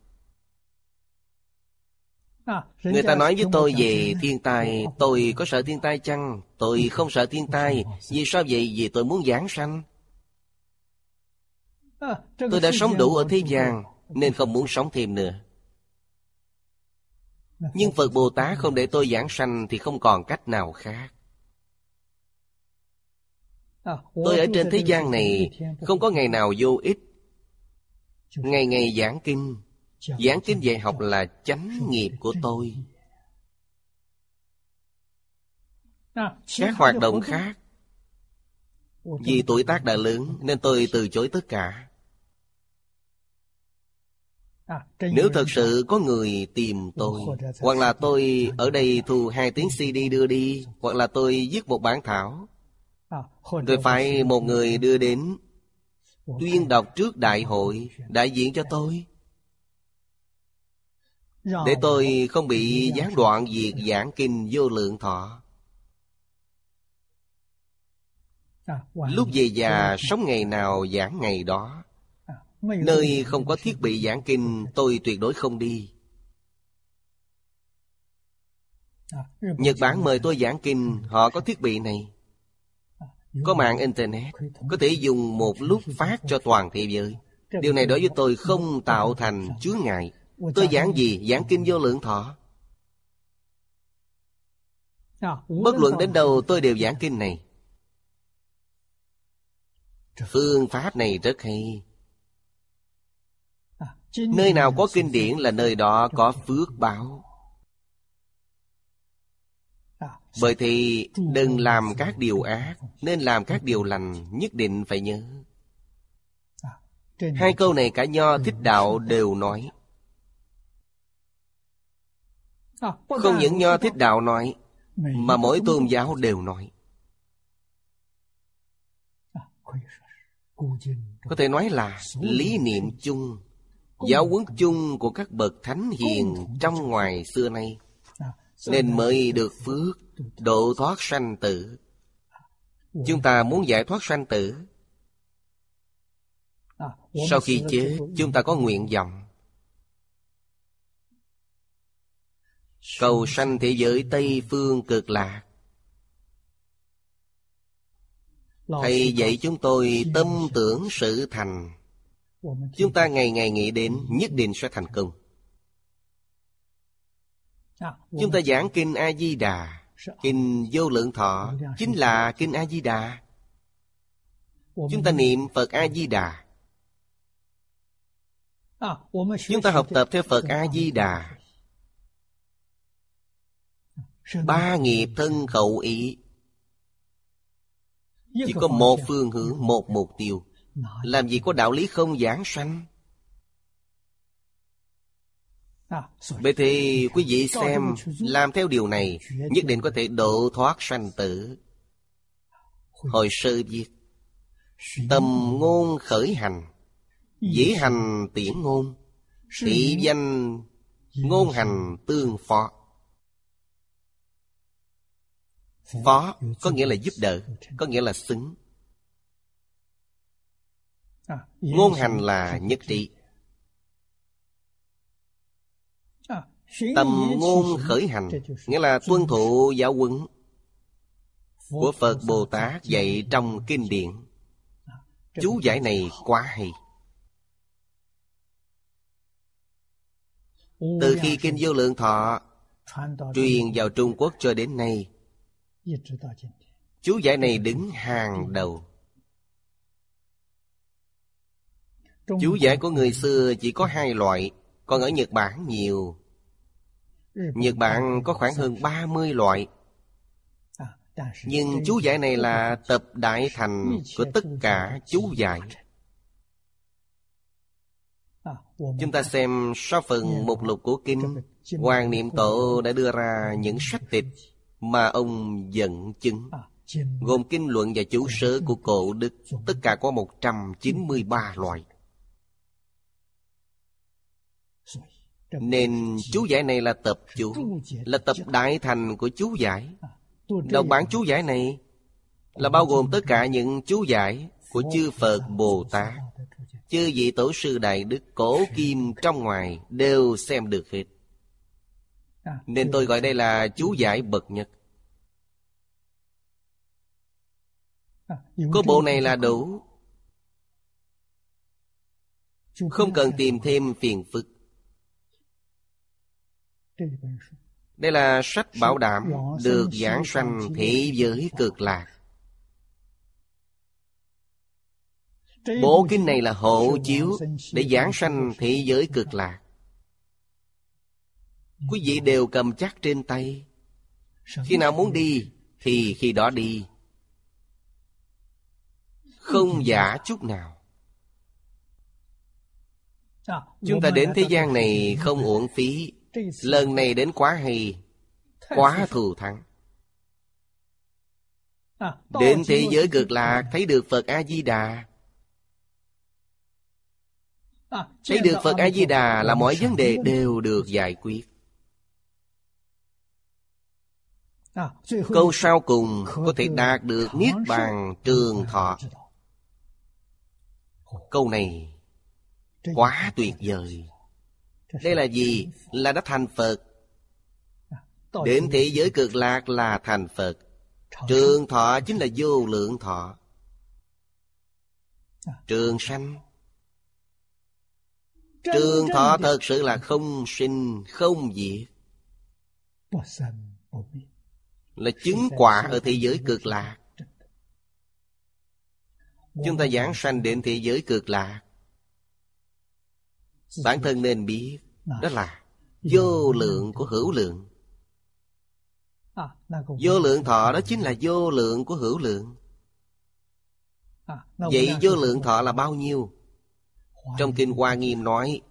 Người ta nói với tôi về thiên tai, tôi có sợ thiên tai chăng? Tôi không sợ thiên tai. Vì sao vậy? Vì tôi muốn giảng sanh. Tôi đã sống đủ ở thế gian, nên không muốn sống thêm nữa. Nhưng Phật Bồ Tát không để tôi giảng sanh thì không còn cách nào khác. Tôi ở trên thế gian này không có ngày nào vô ích. Ngày ngày giảng kinh. Giảng kinh dạy học là chánh nghiệp của tôi. Các hoạt động khác, vì tuổi tác đã lớn nên tôi từ chối tất cả. Nếu thật sự có người tìm tôi, hoặc là tôi ở đây thu 2 tiếng CD đưa đi, hoặc là tôi viết một bản thảo, tôi phải một người đưa đến tuyên đọc trước đại hội, đại diện cho tôi, để tôi không bị gián đoạn việc giảng kinh Vô Lượng Thọ. Lúc về già sống ngày nào giảng ngày đó. Nơi không có thiết bị giảng kinh tôi tuyệt đối không đi. Nhật Bản mời tôi giảng kinh, họ có thiết bị này, có mạng internet, có thể dùng một lúc phát cho toàn thế giới. Điều này đối với tôi không tạo thành chướng ngại. Tôi giảng gì? Giảng kinh Vô Lượng Thọ. Bất luận đến đâu tôi đều giảng kinh này. Phương pháp này rất hay. Nơi nào có kinh điển là nơi đó có phước báo. Bởi thì đừng làm các điều ác, nên làm các điều lành, nhất định phải nhớ. 2 câu này cả Nho Thích Đạo đều nói. Không những Nho Thích Đạo nói, mà mỗi tôn giáo đều nói. Có thể nói là lý niệm chung, giáo huấn chung của các bậc thánh hiền trong ngoài xưa nay, nên mới được phước độ thoát sanh tử. Chúng ta muốn giải thoát sanh tử, sau khi chết chúng ta có nguyện vọng cầu sanh thế giới Tây Phương Cực Lạc. Thầy dạy chúng tôi tâm tưởng sự thành. Chúng ta ngày ngày nghĩ đến, nhất định sẽ thành công. Chúng ta giảng Kinh A-di-đà, Kinh Vô Lượng Thọ, chính là Kinh A-di-đà. Chúng ta niệm Phật A-di-đà. Chúng ta học tập theo Phật A-di-đà. Ba nghiệp thân khẩu ý. Chỉ có một phương hướng, một mục tiêu. Làm gì có đạo lý không giảng sanh? Vậy thì quý vị xem, làm theo điều này nhất định có thể độ thoát sanh tử. Hồi sự việc tầm ngôn khởi hành, dĩ hành tiễn ngôn, tỷ danh ngôn hành tương phó. Phó có nghĩa là giúp đỡ, có nghĩa là xứng. Ngôn hành là nhất trí. Tầm ngôn khởi hành nghĩa là tuân thủ giáo huấn của Phật Bồ Tát dạy trong kinh điển. Chú giải này quá hay. Từ khi Kinh Vô Lượng Thọ truyền vào Trung Quốc cho đến nay, chú giải này đứng hàng đầu. Chú giải của người xưa chỉ có hai loại, còn ở Nhật Bản nhiều. Nhật Bản có khoảng hơn 30 loại. Nhưng chú giải này là tập đại thành của tất cả chú giải. Chúng ta xem sau phần mục lục của kinh, Hoàng Niệm Tổ đã đưa ra những sách tịch mà ông dẫn chứng, gồm kinh luận và chú sớ của cổ đức, tất cả có 193 loại. Nên chú giải này là tập chủ, là tập đại thành của chú giải. Đọc bản chú giải này là bao gồm tất cả những chú giải của chư Phật Bồ Tát, chư vị tổ sư đại đức cổ kim trong ngoài đều xem được hết. Nên tôi gọi đây là chú giải bậc nhất. Có bộ này là đủ, không cần tìm thêm phiền phức. Đây là sách bảo đảm được giảng sanh thế giới cực lạc. Bộ kinh này là hộ chiếu để giảng sanh thế giới cực lạc. Quý vị đều cầm chắc trên tay. Khi nào muốn đi thì khi đó đi, không giả chút nào. Chúng ta đến thế gian này không uổng phí. Lần này đến quá hay, quá thù thắng. Đến thế giới cực lạc thấy được Phật A-di-đà. Thấy được Phật A-di-đà là mọi vấn đề đều được giải quyết. Câu sau cùng có thể đạt được Niết Bàn Trường Thọ. Câu này quá tuyệt vời. Đây là gì? Là đã thành Phật. Đến thế giới cực lạc là thành Phật. Trường thọ chính là vô lượng thọ, trường sanh. Trường thọ thật sự là không sinh, không diệt, là chứng quả ở thế giới cực lạc. Chúng ta giảng sanh đến thế giới cực lạc, bản thân nên biết đó là vô lượng của hữu lượng. Vô lượng thọ đó chính là vô lượng của hữu lượng. Vậy vô lượng thọ là bao nhiêu? Trong Kinh Hoa Nghiêm nói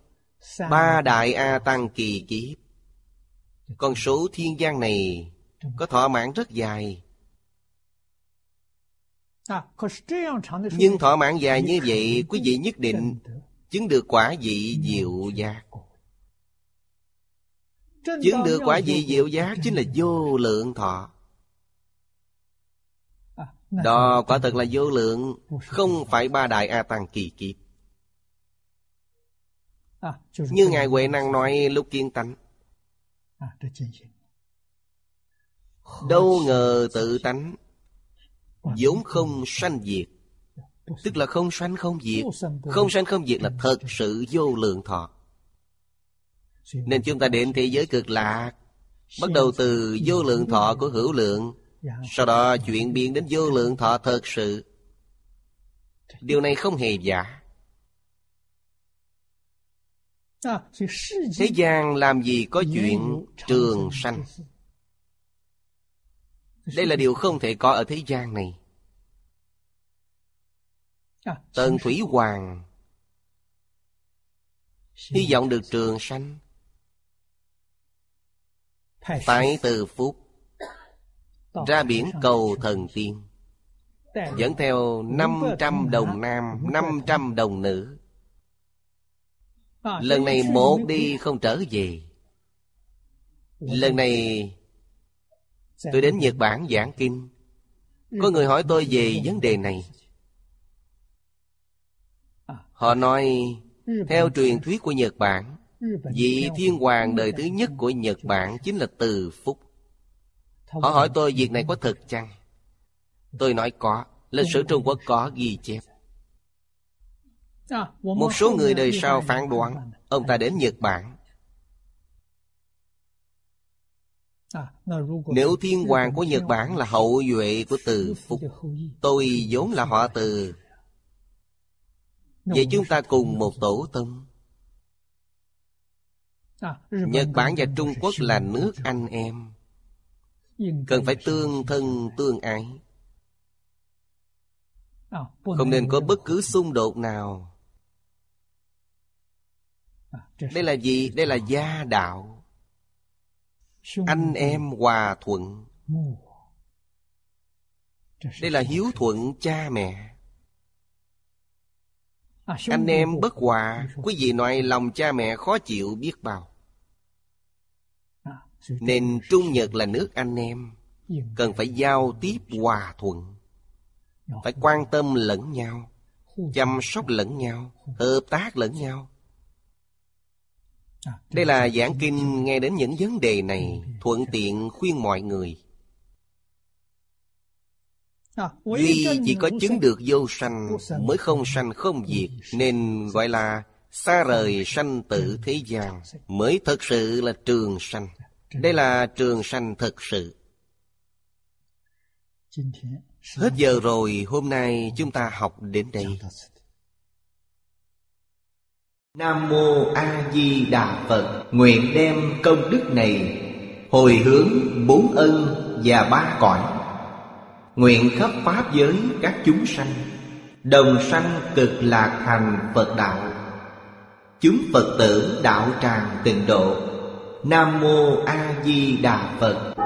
ba đại A Tăng kỳ kiếp. Con số thiên gian này có thọ mạng rất dài. Nhưng thọ mạng dài như vậy, quý vị nhất định chứng được quả vị diệu giác. Chứng được quả vị diệu giác chính là vô lượng thọ. Đó quả thật là vô lượng, không phải ba đại A Tăng kỳ kiếp. Như Ngài Huệ Năng nói lúc kiên tánh, đâu ngờ tự tánh vốn không sanh diệt, tức là không sanh không diệt. Không sanh không diệt là thật sự vô lượng thọ. Nên chúng ta đến thế giới cực lạc, bắt đầu từ vô lượng thọ của hữu lượng, sau đó chuyển biến đến vô lượng thọ thật sự. Điều này không hề giả. Thế gian làm gì có chuyện trường sanh? Đây là điều không thể có ở thế gian này. Tần Thủy Hoàng hy vọng được trường sanh. Tại Từ Phúc ra biển cầu thần tiên, dẫn theo 500 đồng nam, 500 đồng nữ. Lần này một đi không trở về. Lần này tôi đến Nhật Bản giảng kinh, có người hỏi tôi về vấn đề này. Họ nói theo truyền thuyết của Nhật Bản, vị thiên hoàng đời thứ nhất của Nhật Bản chính là Từ Phúc. Họ hỏi tôi việc này có thật chăng? Tôi nói có, lịch sử Trung Quốc có ghi chép. Một số người đời sau phán đoán ông ta đến Nhật Bản. Nếu thiên hoàng của Nhật Bản là hậu duệ của Từ Phúc, tôi vốn là họ Từ, vậy chúng ta cùng một tổ tông. Nhật Bản và Trung Quốc là nước anh em, cần phải tương thân tương ái, không nên có bất cứ xung đột nào. Đây là gì? Đây là gia đạo. Anh em hòa thuận. Đây là hiếu thuận cha mẹ. Anh em bất hòa, quý vị nói lòng cha mẹ khó chịu biết bao. Nên Trung Nhật là nước anh em, cần phải giao tiếp hòa thuận, phải quan tâm lẫn nhau, chăm sóc lẫn nhau, hợp tác lẫn nhau. Đây là giảng kinh nghe đến những vấn đề này, thuận tiện khuyên mọi người. Vì chỉ có chứng được vô sanh mới không sanh không diệt, nên gọi là xa rời sanh tử thế gian, mới thật sự là trường sanh. Đây là trường sanh thật sự. Hết giờ rồi, hôm nay chúng ta học đến đây. Nam Mô A Di Đà Phật. Nguyện đem công đức này hồi hướng bốn ân và ba cõi, nguyện khắp pháp giới các chúng sanh đồng sanh cực lạc thành Phật đạo. Chúng Phật tử đạo tràng tịnh độ. Nam Mô A Di Đà Phật.